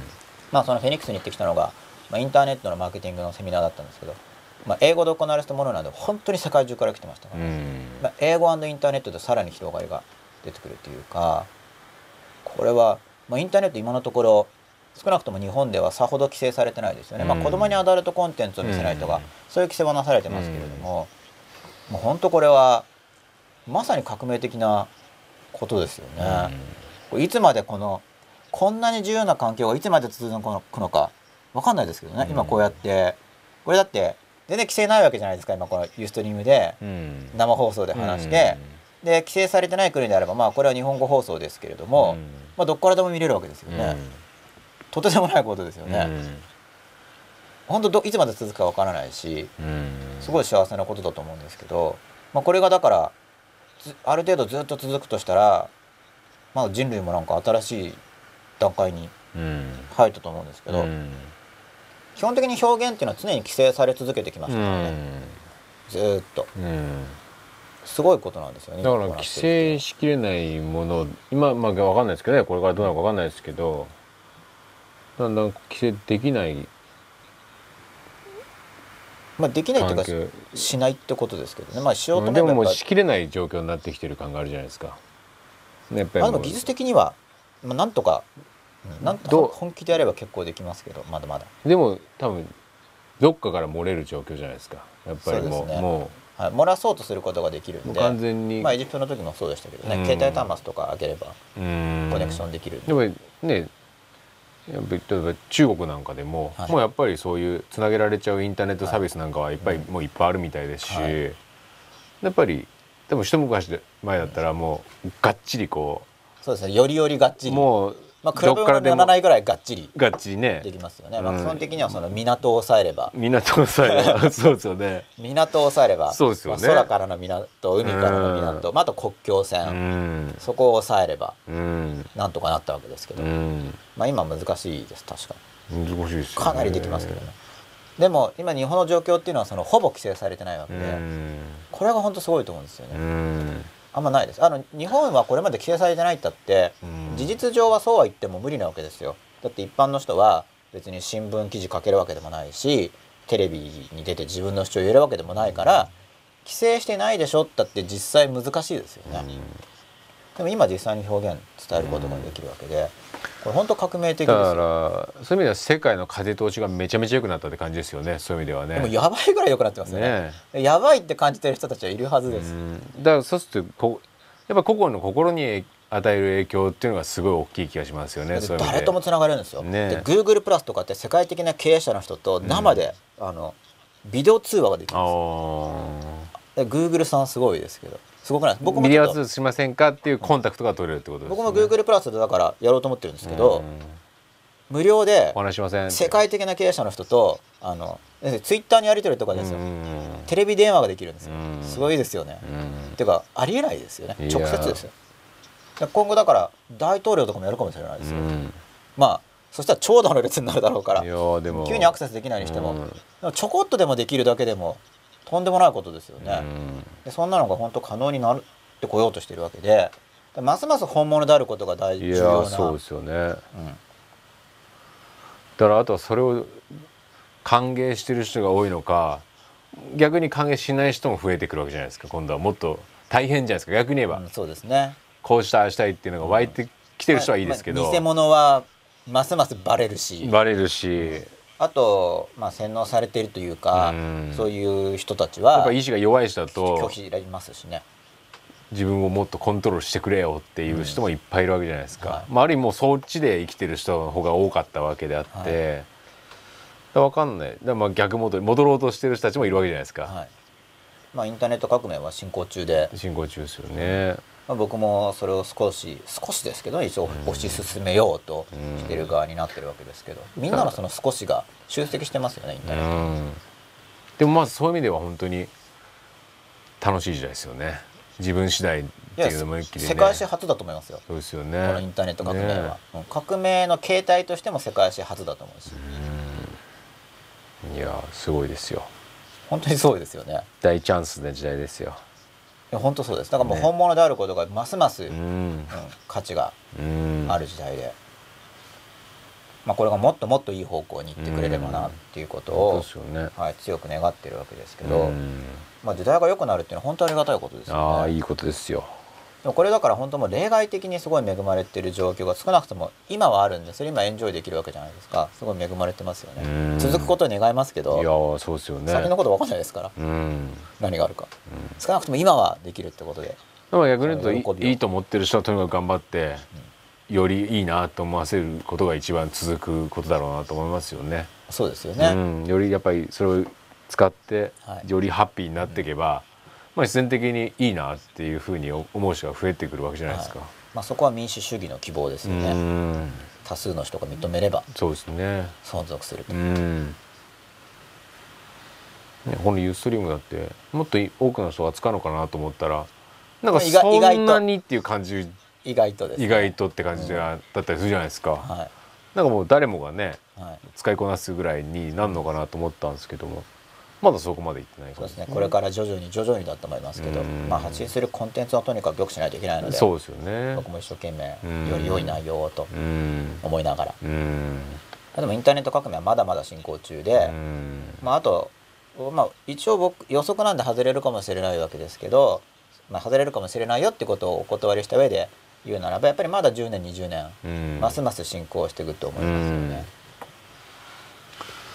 まあそのフェニックスに行ってきたのが、まあ、インターネットのマーケティングのセミナーだったんですけど、まあ、英語で行われたものなんで本当に世界中から来てましたから、うん、まあ、英語&インターネットでさらに広がりが出てくるというか、これは、まあ、インターネット今のところ少なくとも日本ではさほど規制されてないですよね、うん、まあ、子供にアダルトコンテンツを見せないとか、うん、そういう規制はなされてますけれども、うん、もう本当これはまさに革命的なことですよね、うん、いつまでこんなに重要な環境がいつまで続くのか分かんないですけどね、うん、今こうやってこれだって全然規制ないわけじゃないですか。今このユーストリームで生放送で話して、うん、で規制されてない国であれば、まあこれは日本語放送ですけれども、うん、まあどっからでも見れるわけですよね、うん、とてでもないことですよね、うん、本当いつまで続くか分からないし、うん、すごい幸せなことだと思うんですけど、まあ、これがだからある程度ずっと続くとしたら、まあ、人類もなんか新しい段階に入ったと思うんですけど、うん、基本的に表現っていうのは常に規制され続けてきましたからね、うん、ずっと、うん、すごいことなんですよね。だから規制しきれないもの今、まあ、分かんないですけどね、これからどうなるか分かんないですけど、だんだん規制できない、まあ、できないというかしないってことですけどね、まあ、しようと思えばでももうしきれない状況になってきてる感があるじゃないですか。やっぱりもうでも技術的には、まあ、なんとか、うん、なんとか本気でやれば結構できますけど、まだまだでも多分どっかから漏れる状況じゃないですか。やっぱりもう、そうですね、もう、はい、漏らそうとすることができるんで完全に、まあ、エジプトの時もそうでしたけどね、うん、携帯端末とか開ければコネクションできるんで、でもねやっぱり例えば中国なんかでも、はい、もうやっぱりそういうつなげられちゃうインターネットサービスなんかはやっぱりもういっぱいあるみたいですし、はい、やっぱりでも一昔前だったらもうがっちりこうそうですね、よりがっちりもう比べ物にならないぐらいがっちりできますよね。基本的にはその港を抑えれば、そうですよね。港を抑えれば、空からの港、海からの港、あと国境線、そこを抑えればなんとかなったわけですけど、まあ今難しいです。確かに難しいです。かなりできますけどね。でも今日本の状況っていうのはそのほぼ規制されてないわけで、これが本当すごいと思うんですよね。あんまないです。日本はこれまで規制されてないったって、事実上はそうは言っても無理なわけですよ。だって一般の人は別に新聞記事書けるわけでもないし、テレビに出て自分の主張を言えるわけでもないから、規制してないでしょったって実際難しいですよね。でも今実際に表現伝えることができるわけで、これ本当革命的ですよ。だからそういう意味では世界の風通しがめちゃめちゃ良くなったって感じですよね。そういう意味ではね。でもやばいぐらい良くなってますよね。やばいって感じてる人たちはいるはずです。だからそうするとやっぱ個々の心に与える影響っていうのがすごい大きい気がしますよね。誰ともつながれるんですよ。で、Google プラスとかって世界的な経営者の人と生でビデオ通話ができるんですよ。Google さんすごいですけど。すごくないです。僕もビデオ通しませんかっていうコンタクトが取れるってことですね。僕も Google プラスでだからやろうと思ってるんですけど、無料で世界的な経営者の人とツイッターにやり取りとかですよ。テレビ電話ができるんですよ。すごいですよね。てかありえないですよね。直接ですよ。今後だから大統領とかもやるかもしれないですよ。まあそしたら長蛇の列になるだろうから、急にアクセスできないにしても、ちょこっとでもできるだけでも。とんでもないことですよね。でそんなのが本当可能になるってこようとしているわけで、ますます本物であることが大事な。いやそうですよね。うん、だからあとはそれを歓迎してる人が多いのか、逆に歓迎しない人も増えてくるわけじゃないですか。今度はもっと大変じゃないですか。逆に言えば、そうですね。こうしたああしたいっていうのが湧いてきてる人はいいですけど、偽物はますますバレるし。あと、まあ、洗脳されているというか、そういう人たちはやっぱ意志が弱い人だと拒否られますしね。自分をもっとコントロールしてくれよっていう人もいっぱいいるわけじゃないですか、まあ、ある意味もうそっちで生きてる人の方が多かったわけであって、分かんない。まあ逆戻ろうとしてる人たちもいるわけじゃないですか、まあ、インターネット革命は進行中でですよね。僕もそれを少しですけど一応推し進めようとしてる側になってるわけですけど、みんなのその少しが集積してますよね、インターネットに。でもまあそういう意味では本当に楽しい時代ですよね。自分次第っていうのも一気で、ね、世界史初だと思いますよ。そうですよね。このインターネット革命は、革命の形態としても世界史初だと思うし、いやすごいですよ。本当にそうですよね。大チャンスな時代ですよ。本当そうです。だからもう本物であることがますます価値がある時代で、まあこれがもっともっといい方向に行ってくれればなっていうことを強く願ってるわけですけど、まあ時代が良くなるっていうのは本当にありがたいことですよね。ああいいことですよ。でもこれだから本当もう例外的にすごい恵まれてる状況が少なくとも今はあるんで、それ今エンジョイできるわけじゃないですか。すごい恵まれてますよね。続くことを願いますけど、いやそうですよね。先のこと分かんないですから、何があるか、少なくとも今はできるってことで、逆に言うといいと思ってる人はとにかく頑張って、よりいいなと思わせることが一番続くことだろうなと思いますよね。そうですよね、よりやっぱりそれを使ってよりハッピーになっていけば、まあ自然的にいいなっていうふうに思う人が増えてくるわけじゃないですか。まあそこは民主主義の希望ですよね。多数の人が認めれば、そうですね。存続すると。このユーストリームだってもっと多くの人が使うのかなと思ったら、なんかそんなにっていう感じ、意外とですね。意外とって感じだったりするじゃないですか。なんかもう誰もがね、使いこなすぐらいになるのかなと思ったんですけども。まだそこまで行ってないですね。そうですね。これから徐々にだと思いますけど、まあ発信するコンテンツはとにかく良くしないといけないので、そうですよね。僕も一生懸命より良い内容をと思いながら、でもインターネット革命はまだまだ進行中で、まああとまあ一応僕予測なんで外れるかもしれないわけですけど、まあ外れるかもしれないよってことをお断りした上で言うならば、やっぱりまだ10年20年ますます進行していくと思いますよね。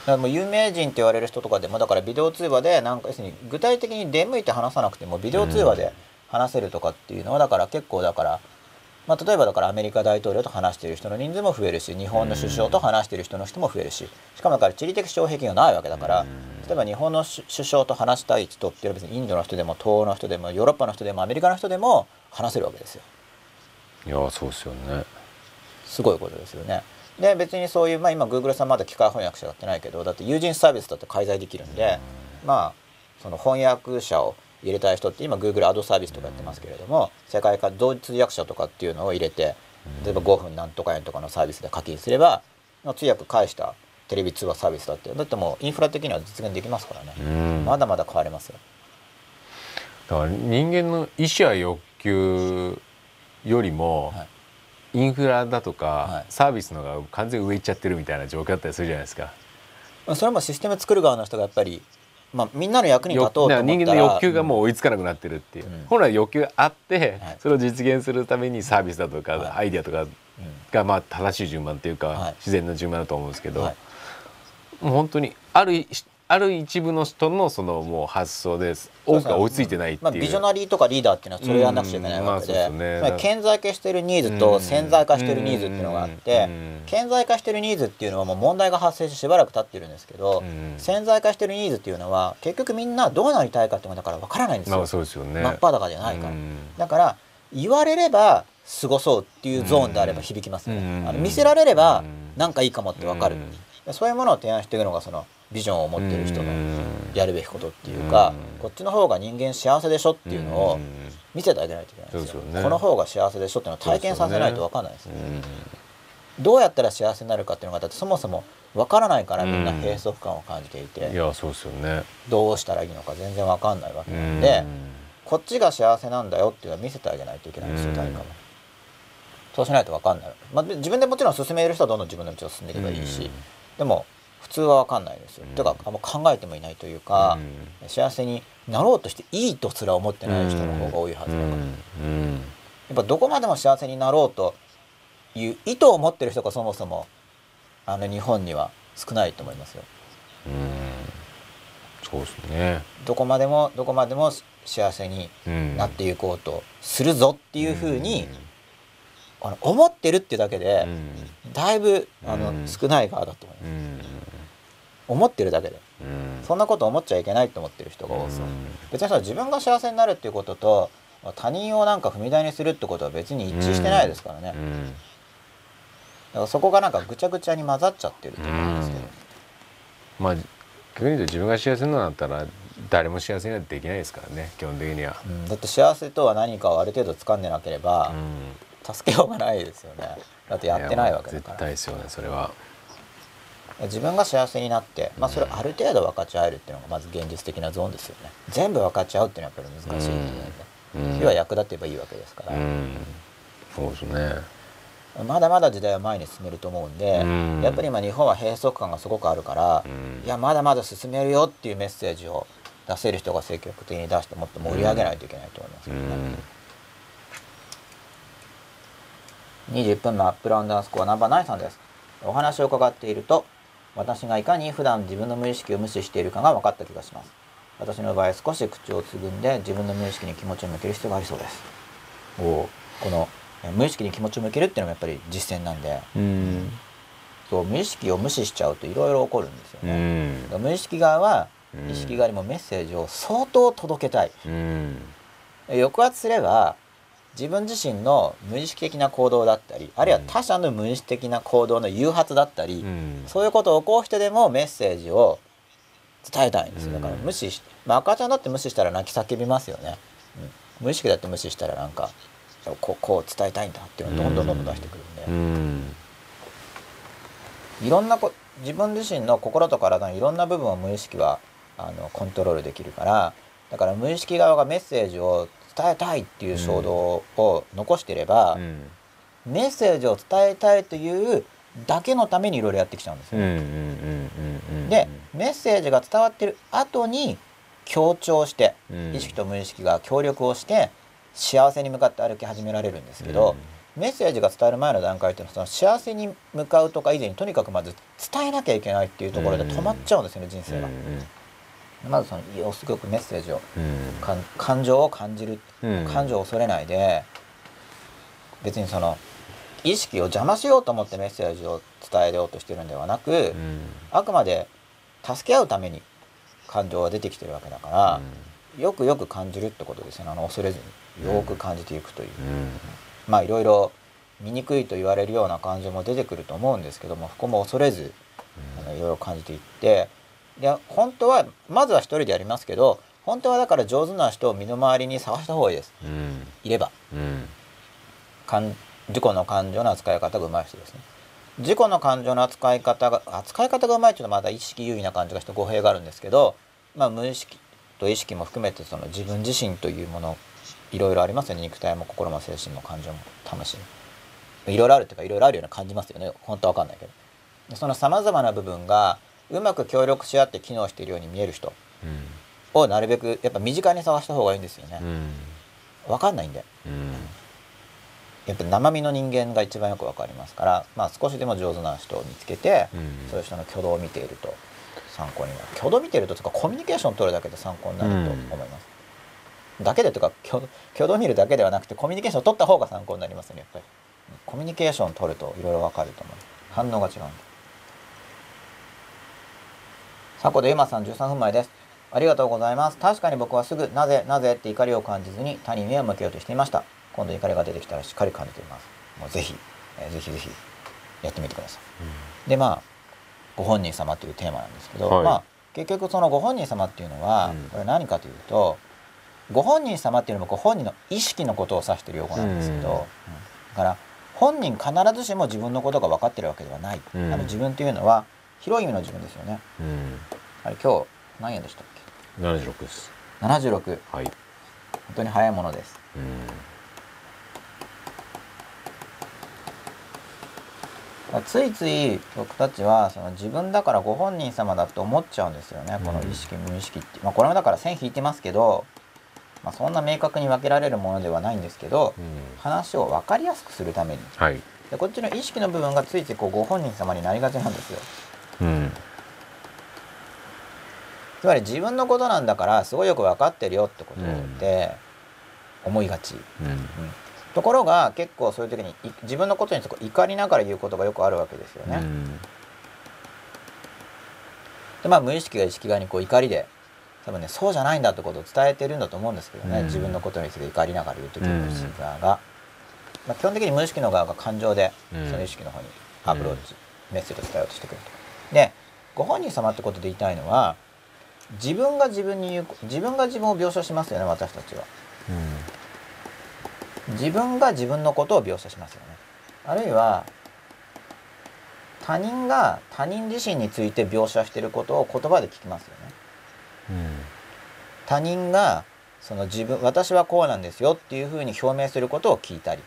もう有名人って言われる人とかでもだからビデオ通話でなんか要するに具体的に出向いて話さなくてもビデオ通話で話せるとかっていうのはだから結構だから、まあ、例えばだからアメリカ大統領と話している人の人数も増えるし、日本の首相と話している人の人も増えるし、しかもだから地理的障壁がないわけだから、例えば日本の首相と話したい人っていうのは別にインドの人でも東欧の人でもヨーロッパの人でもアメリカの人でも話せるわけですよ。いやそうですよね。すごいことですよね。で別にそういう、まあ、今 Google さんまだ機械翻訳者やってないけど、だって友人サービスだって介在できるんで、まあその翻訳者を入れたい人って今 Google アドサービスとかやってますけれども、世界から同時通訳者とかっていうのを入れて、例えば5分なんとか円とかのサービスで課金すれば通訳返したテレビ通話サービスだってもうインフラ的には実現できますからね。まだまだ変わりますよ。だから人間の意思や欲求よりも、はい、インフラだとか、はい、サービスのが完全に上行っちゃってるみたいな状況だったりするじゃないですか。それもシステム作る側の人がやっぱり、まあ、みんなの役に立とうと思ったら人間の欲求がもう追いつかなくなってるっていう、うん、本来欲求あって、はい、それを実現するためにサービスだとか、はい、アイデアとかがまあ正しい順番というか、はい、自然な順番だと思うんですけど、はい、もう本当にある一部の人のそのもう発想で多くが追いついてないっていう、まあ、ビジョナリーとかリーダーっていうのはそれをやらなくちゃいけないわけで、顕在化しているニーズと潜在化しているニーズっていうのがあって、顕在化しているニーズっていうのはもう問題が発生してしばらく経ってるんですけど、潜在化しているニーズっていうのは結局みんなどうなりたいかっていうのだから分からないんですよ。まあそうですよね。真っ裸じゃないから。だから言われれば過ごそうっていうゾーンであれば響きますね。見せられればなんかいいかもって分かる。そういうものを提案していくのがそのビジョンを持っている人のやるべきことっていうか、こっちの方が人間幸せでしょっていうのを見せてあげないといけないんですよ。この方が幸せでしょっていうのを体験させないと分かんないですよね。どうやったら幸せになるかっていうのがだってそもそも分からないから、みんな閉塞感を感じていて、いやそうですよね、どうしたらいいのか全然分かんないわけなんで、こっちが幸せなんだよっていうのを見せてあげないといけないんですよ、誰かも。そうしないと分かんない。まあ自分でもちろん進める人はどんどん自分の道を進んでいけばいいし、でも普通は分かんないですよ。とかあんま考えてもいないというか、幸せになろうとしていいとすら思ってない人の方が多いはずだから、やっぱどこまでも幸せになろうという意図を持ってる人がそもそも日本には少ないと思いますよ。そうですね。どこまでも幸せになっていこうとするぞっていうふうに思ってるってだけで、だいぶ少ない側だと思います。思ってるだけで、そんなこと思っちゃいけないと思ってる人が多そう。別にその自分が幸せになるっていうことと他人をなんか踏み台にするってことは別に一致してないですからね。だからそこがなんかぐちゃぐちゃに混ざっちゃってると思うんですけど。まあ逆に言うと自分が幸せになったら誰も幸せにはできないですからね、基本的には。だって幸せとは何かをある程度掴んでなければ。助けようがないですよね。だってやってないわけだから。絶対ですよね、それは。自分が幸せになって、まあそれをある程度分かち合えるっていうのがまず現実的なゾーンですよね。全部分かち合うっていうのはやっぱり難しいんで、要は役立てばいいわけですから。そうですね。まだまだ時代は前に進めると思うんで、やっぱり今日本は閉塞感がすごくあるから、いやまだまだ進めるよっていうメッセージを出せる人が積極的に出してもっと盛り上げないといけないと思いますけどね。21分のアップルアンダースコアナンバー9さんです。お話を伺っていると、私がいかに普段自分の無意識を無視しているかが分かった気がします。私の場合、少し口をつぐんで自分の無意識に気持ちを向ける必要がありそうです。おこの無意識に気持ちを向けるっていうのもやっぱり実践なんで、そう無意識を無視しちゃうといろいろ起こるんですよね。無意識側は意識側にもメッセージを相当届けたい。抑圧すれば自分自身の無意識的な行動だったり、あるいは他者の無意識的な行動の誘発だったり、そういうことを起こしてでもメッセージを伝えたいんですよ。だから無視して、まあ、赤ちゃんだって無視したら泣き叫びますよね。無意識だって無視したらなんかこう伝えたいんだっていうのをどんどん出してくるんで、いろんな自分自身の心と体のいろんな部分を無意識はコントロールできるから、だから無意識側がメッセージを伝えたいっていう衝動を残していれば、メッセージを伝えたいというだけのためにいろいろやってきちゃうんですよ。でメッセージが伝わってる後に強調して、意識と無意識が協力をして幸せに向かって歩き始められるんですけど、メッセージが伝える前の段階っていうのはその幸せに向かうとか以前にとにかくまず伝えなきゃいけないっていうところで止まっちゃうんですよね、人生が。まずそのすごくメッセージを、感情を感じる、感情を恐れないで、別にその意識を邪魔しようと思ってメッセージを伝えようとしてるんではなく、あくまで助け合うために感情が出てきてるわけだから、よく感じるってことですね。恐れずによく感じていくという、まあいろいろ醜いと言われるような感情も出てくると思うんですけども、そこも恐れずいろいろ感じていって、いや本当はまずは一人でやりますけど、本当はだから上手な人を身の回りに探した方がいいです、うん、いれば、うん、自己の感情の扱い方がうまい人ですね。自己の感情の扱い方がうまいというのはまだ意識優位な感じがして語弊があるんですけど、まあ、無意識と意識も含めてその自分自身というものいろいろありますよね。肉体も心も精神も感情も魂もいろいろあるというか、いろいろあるような感じますよね。本当は分かんないけど、そのさまざまな部分がうまく協力し合って機能しているように見える人をなるべくやっぱ身近に探した方がいいんですよね。分かんないんで、やっぱ生身の人間が一番よく分かりますから、まあ、少しでも上手な人を見つけて、そういう人の挙動を見ていると参考になる。挙動見ていると、とかコミュニケーション取るだけで参考になると思います。だけでとか挙動見るだけではなくて、コミュニケーション取った方が参考になりますね。やっぱりコミュニケーション取るといろいろ分かると思う。反応が違うんだ。迫田ゆまさん13分前です。ありがとうございます。確かに僕はすぐなぜなぜって怒りを感じずに他人に目を向けようとしていました。今度怒りが出てきたらしっかり感じています。もうぜひやってみてください。でご本人様というテーマなんですけど、はい、結局そのご本人様っていうのは、これ何かというと、ご本人様っていうのもご本人の意識のことを指している用語なんですけど、だから本人必ずしも自分のことが分かってるわけではない、自分というのは広い意味の自分ですよね。あれ今日何円でしたっけ？76です。76、はい、本当に早いものです。ついつい僕たちはその自分だからご本人様だと思っちゃうんですよね。この意識無意識って、これもだから線引いてますけど、そんな明確に分けられるものではないんですけど、話を分かりやすくするために、でこっちの意識の部分がついついご本人様になりがちなんですよ。つまり自分のことなんだからすごいよく分かってるよってことで思いがち。ところが結構そういう時に自分のことに怒りながら言うことがよくあるわけですよね。で無意識が意識側に怒りで多分ね、そうじゃないんだってことを伝えてるんだと思うんですけどね、自分のことについて怒りながら言う時の意識側が、基本的に無意識の側が感情でその意識の方にアプローチ、メッセージを伝えようとしてくると。でご本人様ってことで言いたいのは、自分が自分を描写しますよね。私たちは、自分が自分のことを描写しますよね。あるいは他人が他人自身について描写していることを言葉で聞きますよね。他人がその私はこうなんですよっていうふうに表明することを聞いたり、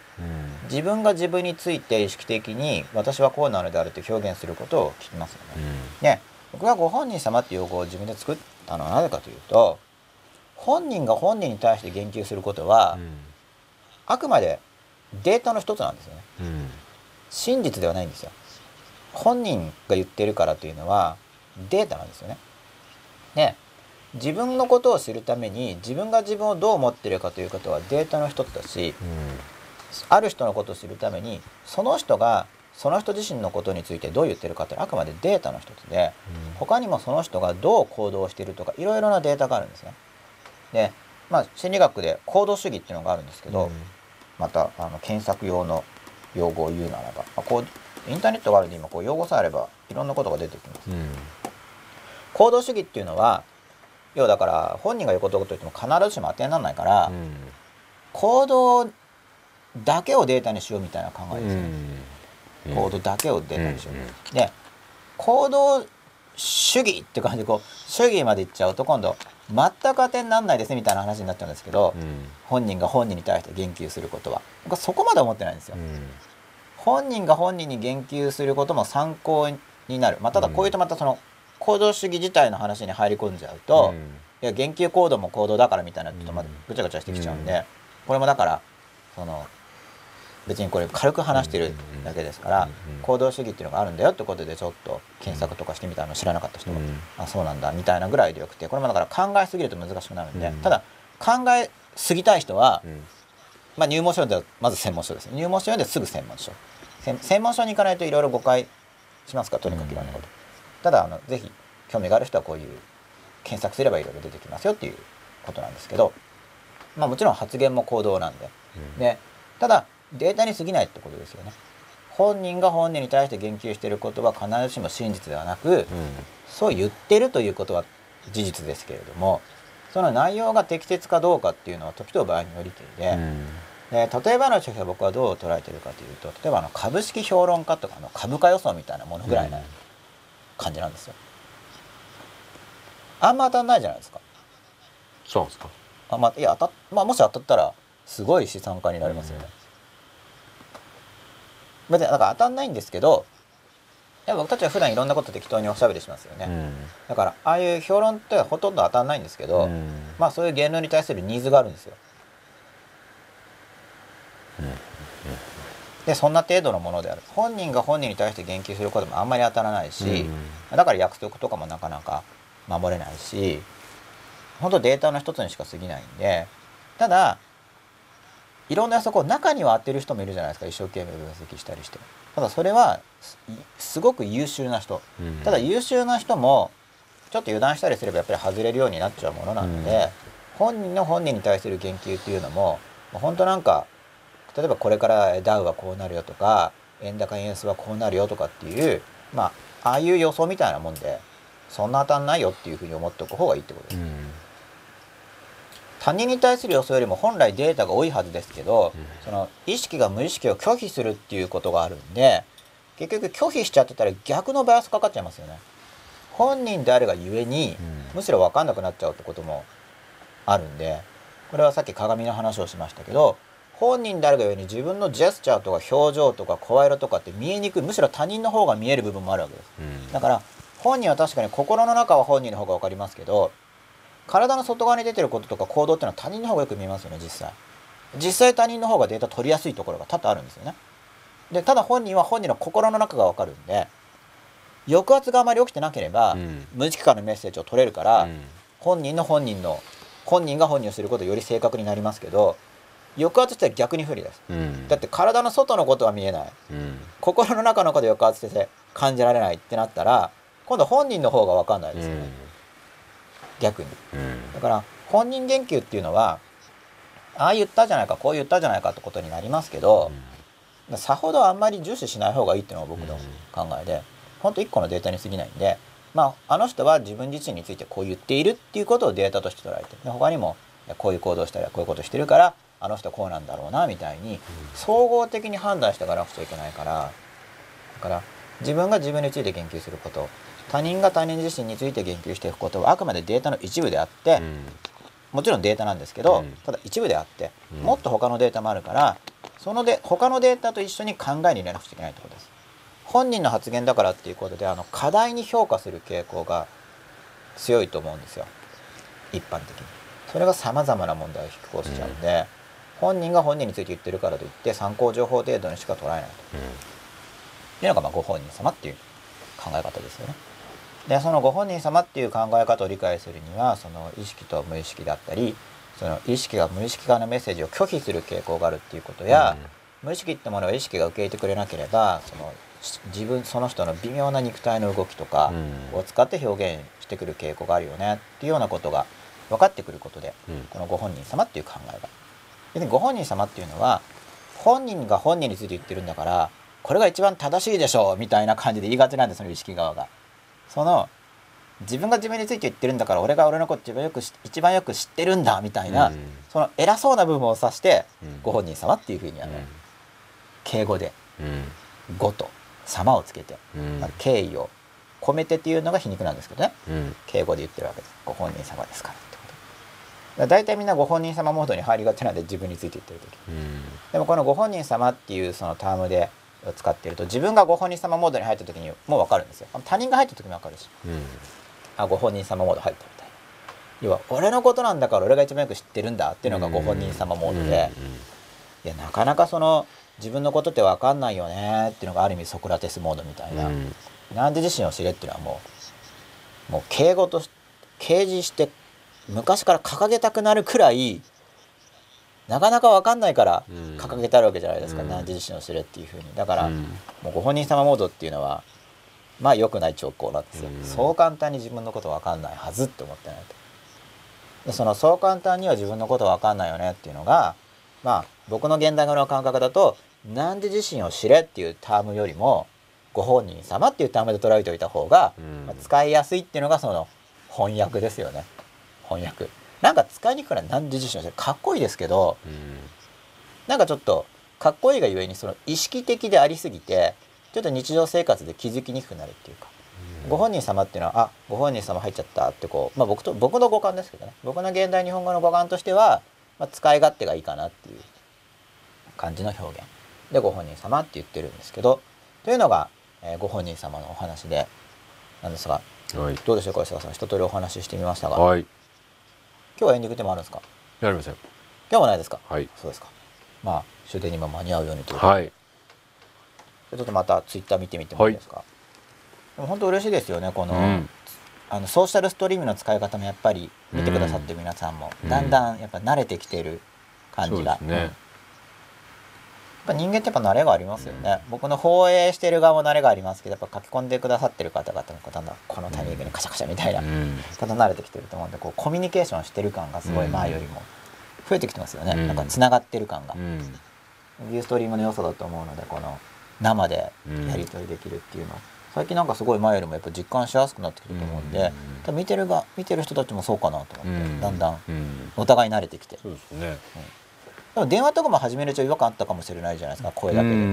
自分が自分について意識的に私はこうなのであると表現することを聞きますよね。僕がご本人様っていう用語を自分で作ったのはなぜかというと、本人が本人に対して言及することは、あくまでデータの一つなんですよね。真実ではないんですよ。本人が言ってるからというのはデータなんですよね。自分のことを知るために自分が自分をどう思っているかということはデータの一つだし、ある人のことを知るためにその人がその人自身のことについてどう言ってるかってあくまでデータの一つで、他にもその人がどう行動しているとかいろいろなデータがあるんですね。で心理学で行動主義っていうのがあるんですけど、また検索用の用語を言うならば、インターネットがあるんで今用語さえあればいろんなことが出てきます。行動主義っていうのは要はだから本人が言うことを言っても必ずしも当てにならないから、行動だけをデータにしようみたいな考えですよね。行動だけをデータにしよう。で行動主義って感じで主義までいっちゃうと今度全く当てにならないですみたいな話になっちゃうんですけど、本人が本人に対して言及することはそこまで思ってないんですよ。本人が本人に言及することも参考になる。ただこういうとまたその行動主義自体の話に入り込んじゃうと、いや言及行動も行動だからみたいなちょっとまだぐちゃぐちゃしてきちゃうんで、これもだからその別にこれ軽く話してるだけですから、行動主義っていうのがあるんだよってことでちょっと検索とかしてみたの知らなかった人も、あそうなんだみたいなぐらいでよくて、これもだから考えすぎると難しくなるんで、ただ考えすぎたい人は、入門書ではまず専門書です。入門書読んですぐ専門書、専門書に行かないといろいろ誤解しますから、とにかくいろんなこと。ただぜひ興味がある人はこういう検索すればいろいろ出てきますよっていうことなんですけど、もちろん発言も行動なんで、ただデータに過ぎないってことですよね。本人が本人に対して言及していることは必ずしも真実ではなく、うん、そう言ってるということは事実ですけれども、その内容が適切かどうかっていうのは時と場合によりきりで、うん、例えばの書評は僕はどう捉えてるかというと、例えば株式評論家とかの株価予想みたいなものぐらいな感じなんですよ。あんま当たんないじゃないですか。そうですか。あ、まあ、いや当たっ、まあ、もし当たったらすごい資産家になりますよね。別にだから当たんないんですけど、いや僕たちは普段いろんなこと適当におしゃべりしますよね、うん、だからああいう評論ってほとんど当たんないんですけど、うん、まあそういう言論に対するニーズがあるんですよ、うんうん、でそんな程度のものである。本人が本人に対して言及することもあんまり当たらないし、うん、だから約束とかもなかなか守れないし、本当データの一つにしか過ぎないんで。ただいろんな予測を中には当てる人もいるじゃないですか、一生懸命分析したりして。ただそれはすごく優秀な人、うん、ただ優秀な人もちょっと油断したりすればやっぱり外れるようになっちゃうものなので、うん、本人に対する言及っていうのも本当なんか例えばこれからダウはこうなるよとか円高円安はこうなるよとかっていう、まあああいう予想みたいなもんでそんな当たんないよっていうふうに思っておく方がいいってことです。うん、他人に対する予想よりも本来データが多いはずですけど、その意識が無意識を拒否するっていうことがあるんで、結局拒否しちゃってたら逆のバイアスかかっちゃいますよね。本人であるがゆえにむしろ分かんなくなっちゃうってこともあるんで、これはさっき鏡の話をしましたけど、本人であるがゆえに自分のジェスチャーとか表情とか声色とかって見えにくい、むしろ他人の方が見える部分もあるわけです。だから本人は確かに心の中は本人の方が分かりますけど、体の外側に出てることとか行動っていうのは他人の方がよく見えますよね。実際他人の方がデータ取りやすいところが多々あるんですよね。でただ本人は本人の心の中がわかるんで、抑圧があまり起きてなければ、うん、無意識からのメッセージを取れるから、うん、本人が本人をすることより正確になりますけど、抑圧したら逆に不利です、うん、だって体の外のことは見えない、うん、心の中のことで抑圧して感じられないってなったら今度本人の方がわかんないですよね、うん逆に。だから本人言及っていうのはああ言ったじゃないかこう言ったじゃないかってことになりますけど、さほどあんまり重視しない方がいいっていうのが僕の考えで、ほんと1個のデータに過ぎないんで、まああの人は自分自身についてこう言っているっていうことをデータとして捉えて、で他にもこういう行動したりこういうことしてるからあの人こうなんだろうなみたいに総合的に判断していかなくちゃいけないから、だから自分が自分について言及すること、他人が他人自身について言及していくことはあくまでデータの一部であって、うん、もちろんデータなんですけど、うん、ただ一部であって、うん、もっと他のデータもあるから、そので他のデータと一緒に考えに入れなくちゃいけないということです。本人の発言だからっていうことで過大に評価する傾向が強いと思うんですよ、一般的に。それがさまざまな問題を引き起こしちゃうんで、うん、本人が本人について言ってるからといって参考情報程度にしか捉えないと、うん、っていうのがまあご本人様っていう考え方ですよね。でそのご本人様っていう考え方を理解するには、その意識と無意識だったり、その意識が無意識側のメッセージを拒否する傾向があるっていうことや、うん、無意識ってものは意識が受け入れてくれなければその人の微妙な肉体の動きとかを使って表現してくる傾向があるよねっていうようなことが分かってくることで、うん、このご本人様っていう考えが。でご本人様っていうのは本人が本人について言ってるんだからこれが一番正しいでしょうみたいな感じで言いがちなんです、その意識側が。その自分が自分について言ってるんだから俺が俺のこと一番よく知ってるんだみたいな、うん、その偉そうな部分を指して、うん、ご本人様っていうふうに敬語で「ご」と「様」をつけて、うん、敬意を込めてっていうのが皮肉なんですけどね、うん、敬語で言ってるわけです。ご本人様ですからってことだ。大体みんなご本人様モードに入りがちなんで、自分について言ってる時、うん、でもこのご本人様っていうそのタームで使っていると、自分がご本人様モードに入った時にもう分かるんですよ。他人が入った時も分かるし、うん、あご本人様モード入ったみたいな。要は俺のことなんだから俺が一番よく知ってるんだっていうのがご本人様モードで、いやなかなかその自分のことって分かんないよねっていうのがある意味ソクラテスモードみたいな、うん、なんで自身を知れっていうのはもう敬語と掲示して昔から掲げたくなるくらいなかなか分かんないから掲げてあるわけじゃないですか、うん、何時自身を知れっていうふうに。だから、うん、もうご本人様モードっていうのはまあ良くない兆候なんですよ、うん、そう簡単に自分のこと分かんないはずって思ってないと。でそう簡単には自分のこと分かんないよねっていうのが、まあ僕の現代語の感覚だと「汝自身を知れ」っていうタームよりも「ご本人様」っていうタームで捉えておいた方が使いやすいっていうのがその翻訳ですよね。翻訳なんか使いにくくない、汝自身を知れかっこいいですけど、なんかちょっとかっこいいがゆえにその意識的でありすぎてちょっと日常生活で気づきにくくなるっていうか。ご本人様っていうのはあご本人様入っちゃったってこう、まあ、僕の語感ですけどね、僕の現代日本語の語感としては、まあ、使い勝手がいいかなっていう感じの表現でご本人様って言ってるんですけど、というのが、ご本人様のお話でなんですが、はい、どうでしょうか、吉田さん一通りお話ししてみましたが、はい、今日はエンディングでもあるんですか？やりません。今日もないですか？はい、そうですか。まあ終電にも間に合うようにということで、はい、ちょっとまたツイッター見てみてもいいですか？はい、本当嬉しいですよね、この、うん、ソーシャルストリームの使い方もやっぱり見てくださってる皆さんも、うん、だんだんやっぱ慣れてきてる感じが、ね、うん、やっぱ人間ってやっぱ慣れがありますよね、うん、僕の放映してる側も慣れがありますけど、やっぱ書き込んでくださってる方々もだんだんこのタイミングにカシャカシャみたいな、うん、だんだん慣れてきてると思うんで、こうコミュニケーションしてる感がすごい前よりも増えてきてますよね、うん、なんかつながってる感が、うん、ビューストリームの良さだと思うので、この生でやり取りできるっていうのを最近なんかすごい前よりもやっぱ実感しやすくなってくると思うんで、多分見てる人たちもそうかなと思って、だんだんお互い慣れてきて、そうですね、でも電話とかも始めると違和感あったかもしれないじゃないですか、声だけで。でも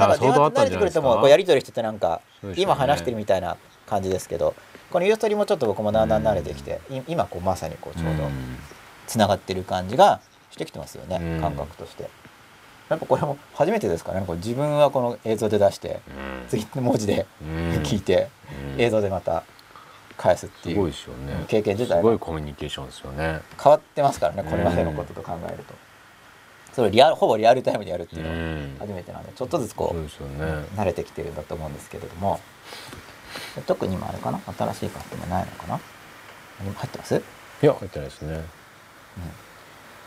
なんか電話と慣れてくるともうやり取りしててなんか今話してるみたいな感じですけど、このユーストリームもちょっと僕もだんだん慣れてきて、今こうまさにこうちょうどつながってる感じがしてきてますよね、感覚として。やっぱこれも初めてですからね、自分はこの映像で出して、次の文字で聞いて、映像でまた返すっていう経験自体、すごいコミュニケーションですよね。変わってますからね、これまでのことと考えると、それをほぼリアルタイムでやるっていうのは初めてなので、ちょっとずつこう慣れてきてるんだと思うんですけれども、特に今あれかな、新しいカップもないのかな、入ってます？いや入ってないですね。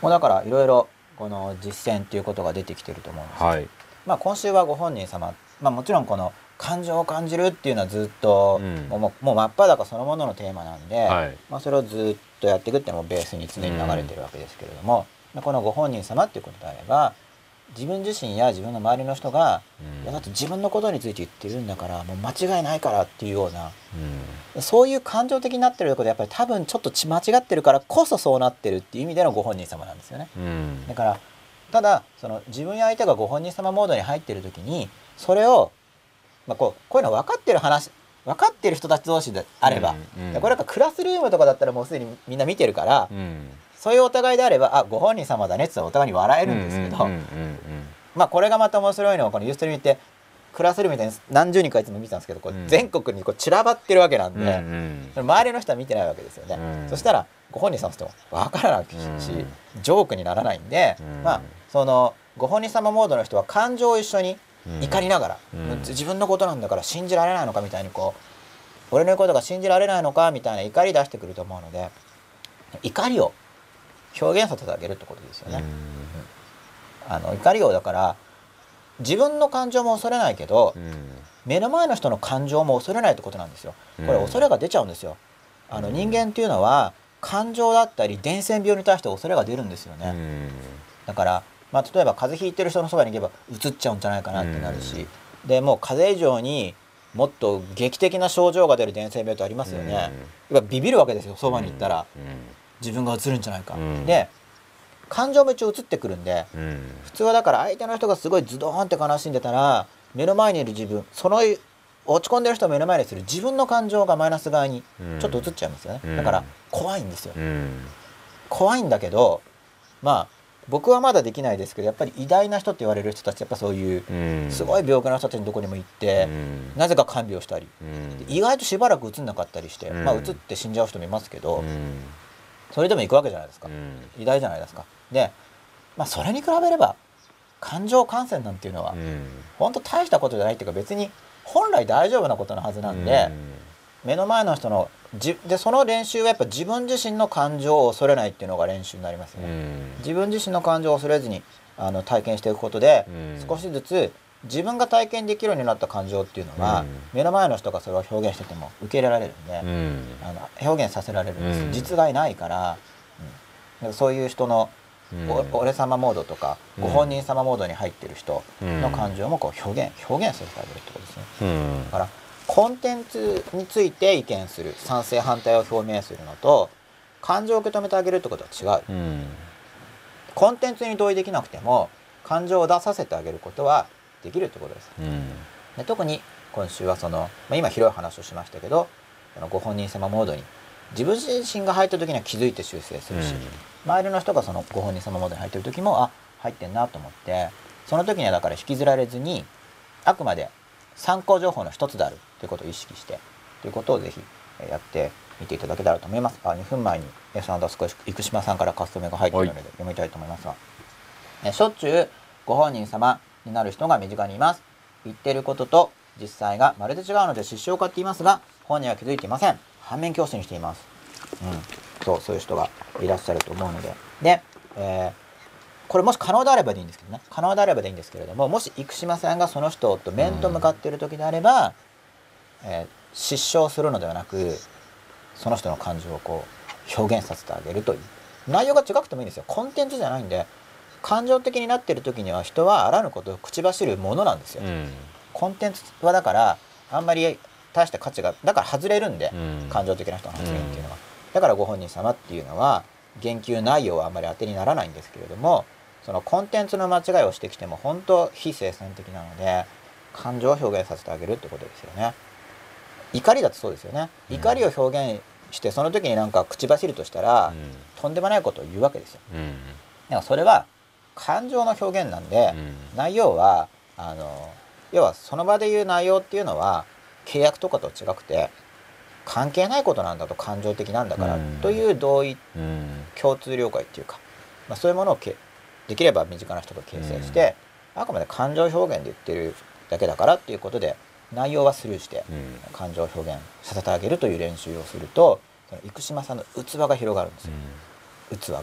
もうだからいろいろこの実践ということが出てきてると思うんですけど、はい、まあ今週はご本人様、まあ、もちろんこの感情を感じるっていうのはずっと、うん、もう真っ裸そのもののテーマなんで、はい、まあそれをずっとやっていくっていうのもベースに常に流れてるわけですけれども、うん、このご本人様っていうことであれば自分自身や自分の周りの人が、うん、いやだって自分のことについて言ってるんだからもう間違いないからっていうような、うん、そういう感情的になってるところでやっぱり多分ちょっと間違ってるからこそそうなってるっていう意味でのご本人様なんですよね、うん、だからただその自分や相手がご本人様モードに入ってる時にそれを、まあ、こういうの分かってる人たち同士であれば、うんうん、これなんかクラスルームとかだったらもうすでにみんな見てるから、うんそういうお互いであればあご本人様だねってお互いに笑えるんですけど、まあこれがまた面白いのはこのユーストリームってクラスルームみたいに何十人かいつも見てたんですけどこう全国にこう散らばってるわけなんで、周りの人は見てないわけですよね、うん、そしたらご本人様っても分からないし、ジョークにならないんで、まあそのご本人様モードの人は感情を一緒に怒りながら、自分のことなんだから信じられないのかみたいにこう俺の言うことが信じられないのかみたいな怒り出してくると思うので怒りを表現させてあげるってことですよね。怒りをだから自分の感情も恐れないけど、目の前の人の感情も恐れないってことなんですよ。これ恐れが出ちゃうんですよ。人間っていうのは感情だったり伝染病に対して恐れが出るんですよね。だから、まあ、例えば風邪ひいてる人のそばに行けばうつっちゃうんじゃないかなってなるし、でもう風邪以上にもっと劇的な症状が出る伝染病ってありますよね。やっぱビビるわけですよ、そばに行ったら。自分が映るんじゃないか、うん、で感情も一応映ってくるんで、うん、普通はだから相手の人がすごいズドーンって悲しんでたら目の前にいる自分その落ち込んでる人を目の前にする自分の感情がマイナス側にちょっと映っちゃいますよね、うん、だから怖いんですよ、うん、怖いんだけどまあ僕はまだできないですけどやっぱり偉大な人って言われる人たちやっぱそういうすごい病気の人たちにどこにも行って、うん、なぜか看病したり、うん、意外としばらく映んなかったりして、うん、まあ映って死んじゃう人もいますけど、うんそれでも行くわけじゃないですか、偉大じゃないですか。で、まあ、それに比べれば感情感染なんていうのは、うん、本当大したことじゃないっていうか別に本来大丈夫なことのはずなんで、うん、目の前の人のその練習はやっぱ自分自身の感情を恐れないっていうのが練習になりますよね、うん、自分自身の感情を恐れずに体験していくことで、うん、少しずつ自分が体験できるようになった感情っていうのは、うん、目の前の人がそれを表現してても受け入れられるんで、うん、表現させられるんです、うん、実害ないから、うん、そういう人の俺様モードとかご本人様モードに入ってる人の感情もこう表現するされるってことですね。だからコンテンツについて意見する、賛成反対を表明するのと感情を受け止めてあげるってことは違う。コンテンツに同意できなくても感情を出させてあげることはできるってことです。で、特に今週はその、今広い話をしましたけど、ご本人様モードに自分自身が入った時には気づいて修正するし、周りの人がそのご本人様モードに入ってる時も入ってんなと思って、その時にはだから引きずられずに、あくまで参考情報の一つであるということを意識してということをぜひやってみていただけたらと思います。2分前に S&S 生島さんからカストメが入っているので読みたいと思いますが、しょっちゅうご本人様になる人が身近にいます。言ってることと実際がまるで違うので失笑を買っていますが、本人は気づいていません。反面教師にしています。そういう人がいらっしゃると思うので、これもし可能であればでいいんですけどね、可能であればでいいんですけれども、もし生島さんがその人と面と向かっている時であれば、失笑するのではなく、その人の感情をこう表現させてあげるという、内容が違くてもいいんですよ。コンテンツじゃないんで、感情的になっている時には人はあらぬことを口走るものなんですよ。コンテンツはだからあんまり大した価値がだから外れるんで、感情的な人の発言っていうのは、だからご本人様っていうのは言及内容はあんまり当てにならないんですけれども、そのコンテンツの間違いをしてきても本当非生産的なので、感情を表現させてあげるってことですよね。怒りだとそうですよね。怒りを表現してその時になんか口走るとしたら、とんでもないことを言うわけですよ。だからそれは感情の表現なんで、内容は要はその場で言う内容っていうのは契約とかと違くて、関係ないことなんだと、感情的なんだからという同意、共通了解っていうか、そういうものをできれば身近な人と形成して、あくまで感情表現で言ってるだけだからっていうことで内容はスルーして感情を表現させてあげるという練習をすると、その生島さんの器が広がるんですよ。器が。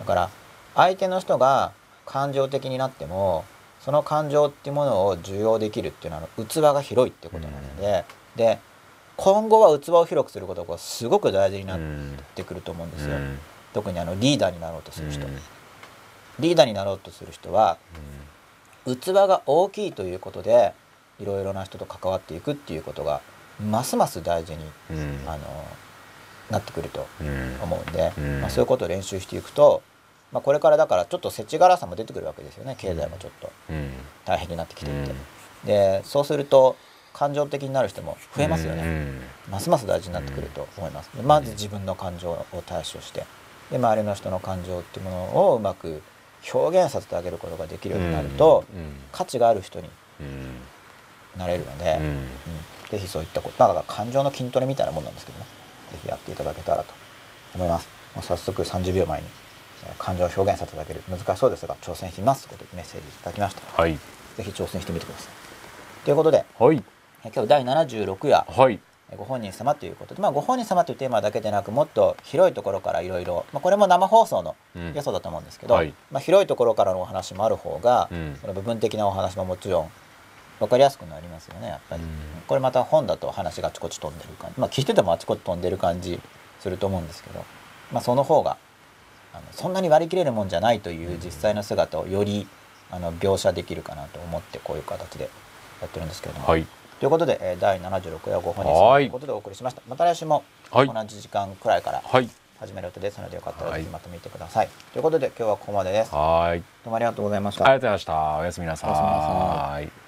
だから相手の人が感情的になっても、その感情っていうものを受容できるっていうのは器が広いってことなので、で今後は器を広くすることがすごく大事になってくると思うんですよ。特にリーダーになろうとする人、リーダーになろうとする人は器が大きいということでいろいろな人と関わっていくっていうことがますます大事になってくると思うんで、そういうことを練習していくと、これからだからちょっと世知辛さも出てくるわけですよね。経済もちょっと大変になってきていて、でそうすると感情的になる人も増えますよね。ますます大事になってくると思います。まず自分の感情を対処して、で周りの人の感情っていうものをうまく表現させてあげることができるようになると、価値がある人になれるので、ぜひそういったこと、だから感情の筋トレみたいなもんなんですけどね、ぜひやっていただけたらと思います。もう早速30秒前に感情を表現させていただける、難しそうですが挑戦しますということでメッセージいただきました。ぜひ挑戦してみてください。ということで、今日第76夜、ご本人様ということで、ご本人様というテーマだけでなく、もっと広いところからいろいろ、これも生放送の予想だと思うんですけど、広いところからのお話もある方が、その部分的なお話ももちろん分かりやすくなりますよね、やっぱり。これまた本だと話があちこち飛んでる感じ、聞いててもあちこち飛んでる感じすると思うんですけど、その方がそんなに割り切れるもんじゃないという実際の姿をより描写できるかなと思って、こういう形でやってるんですけれども。ということで、第76夜ご本人様ということでお送りしました。また来週も同じ時間くらいから始める予定ですので、よかったらぜひまた見てください。ということで今日はここまでです。どうもありがとうございました。ありがとうございました。おやすみなさい。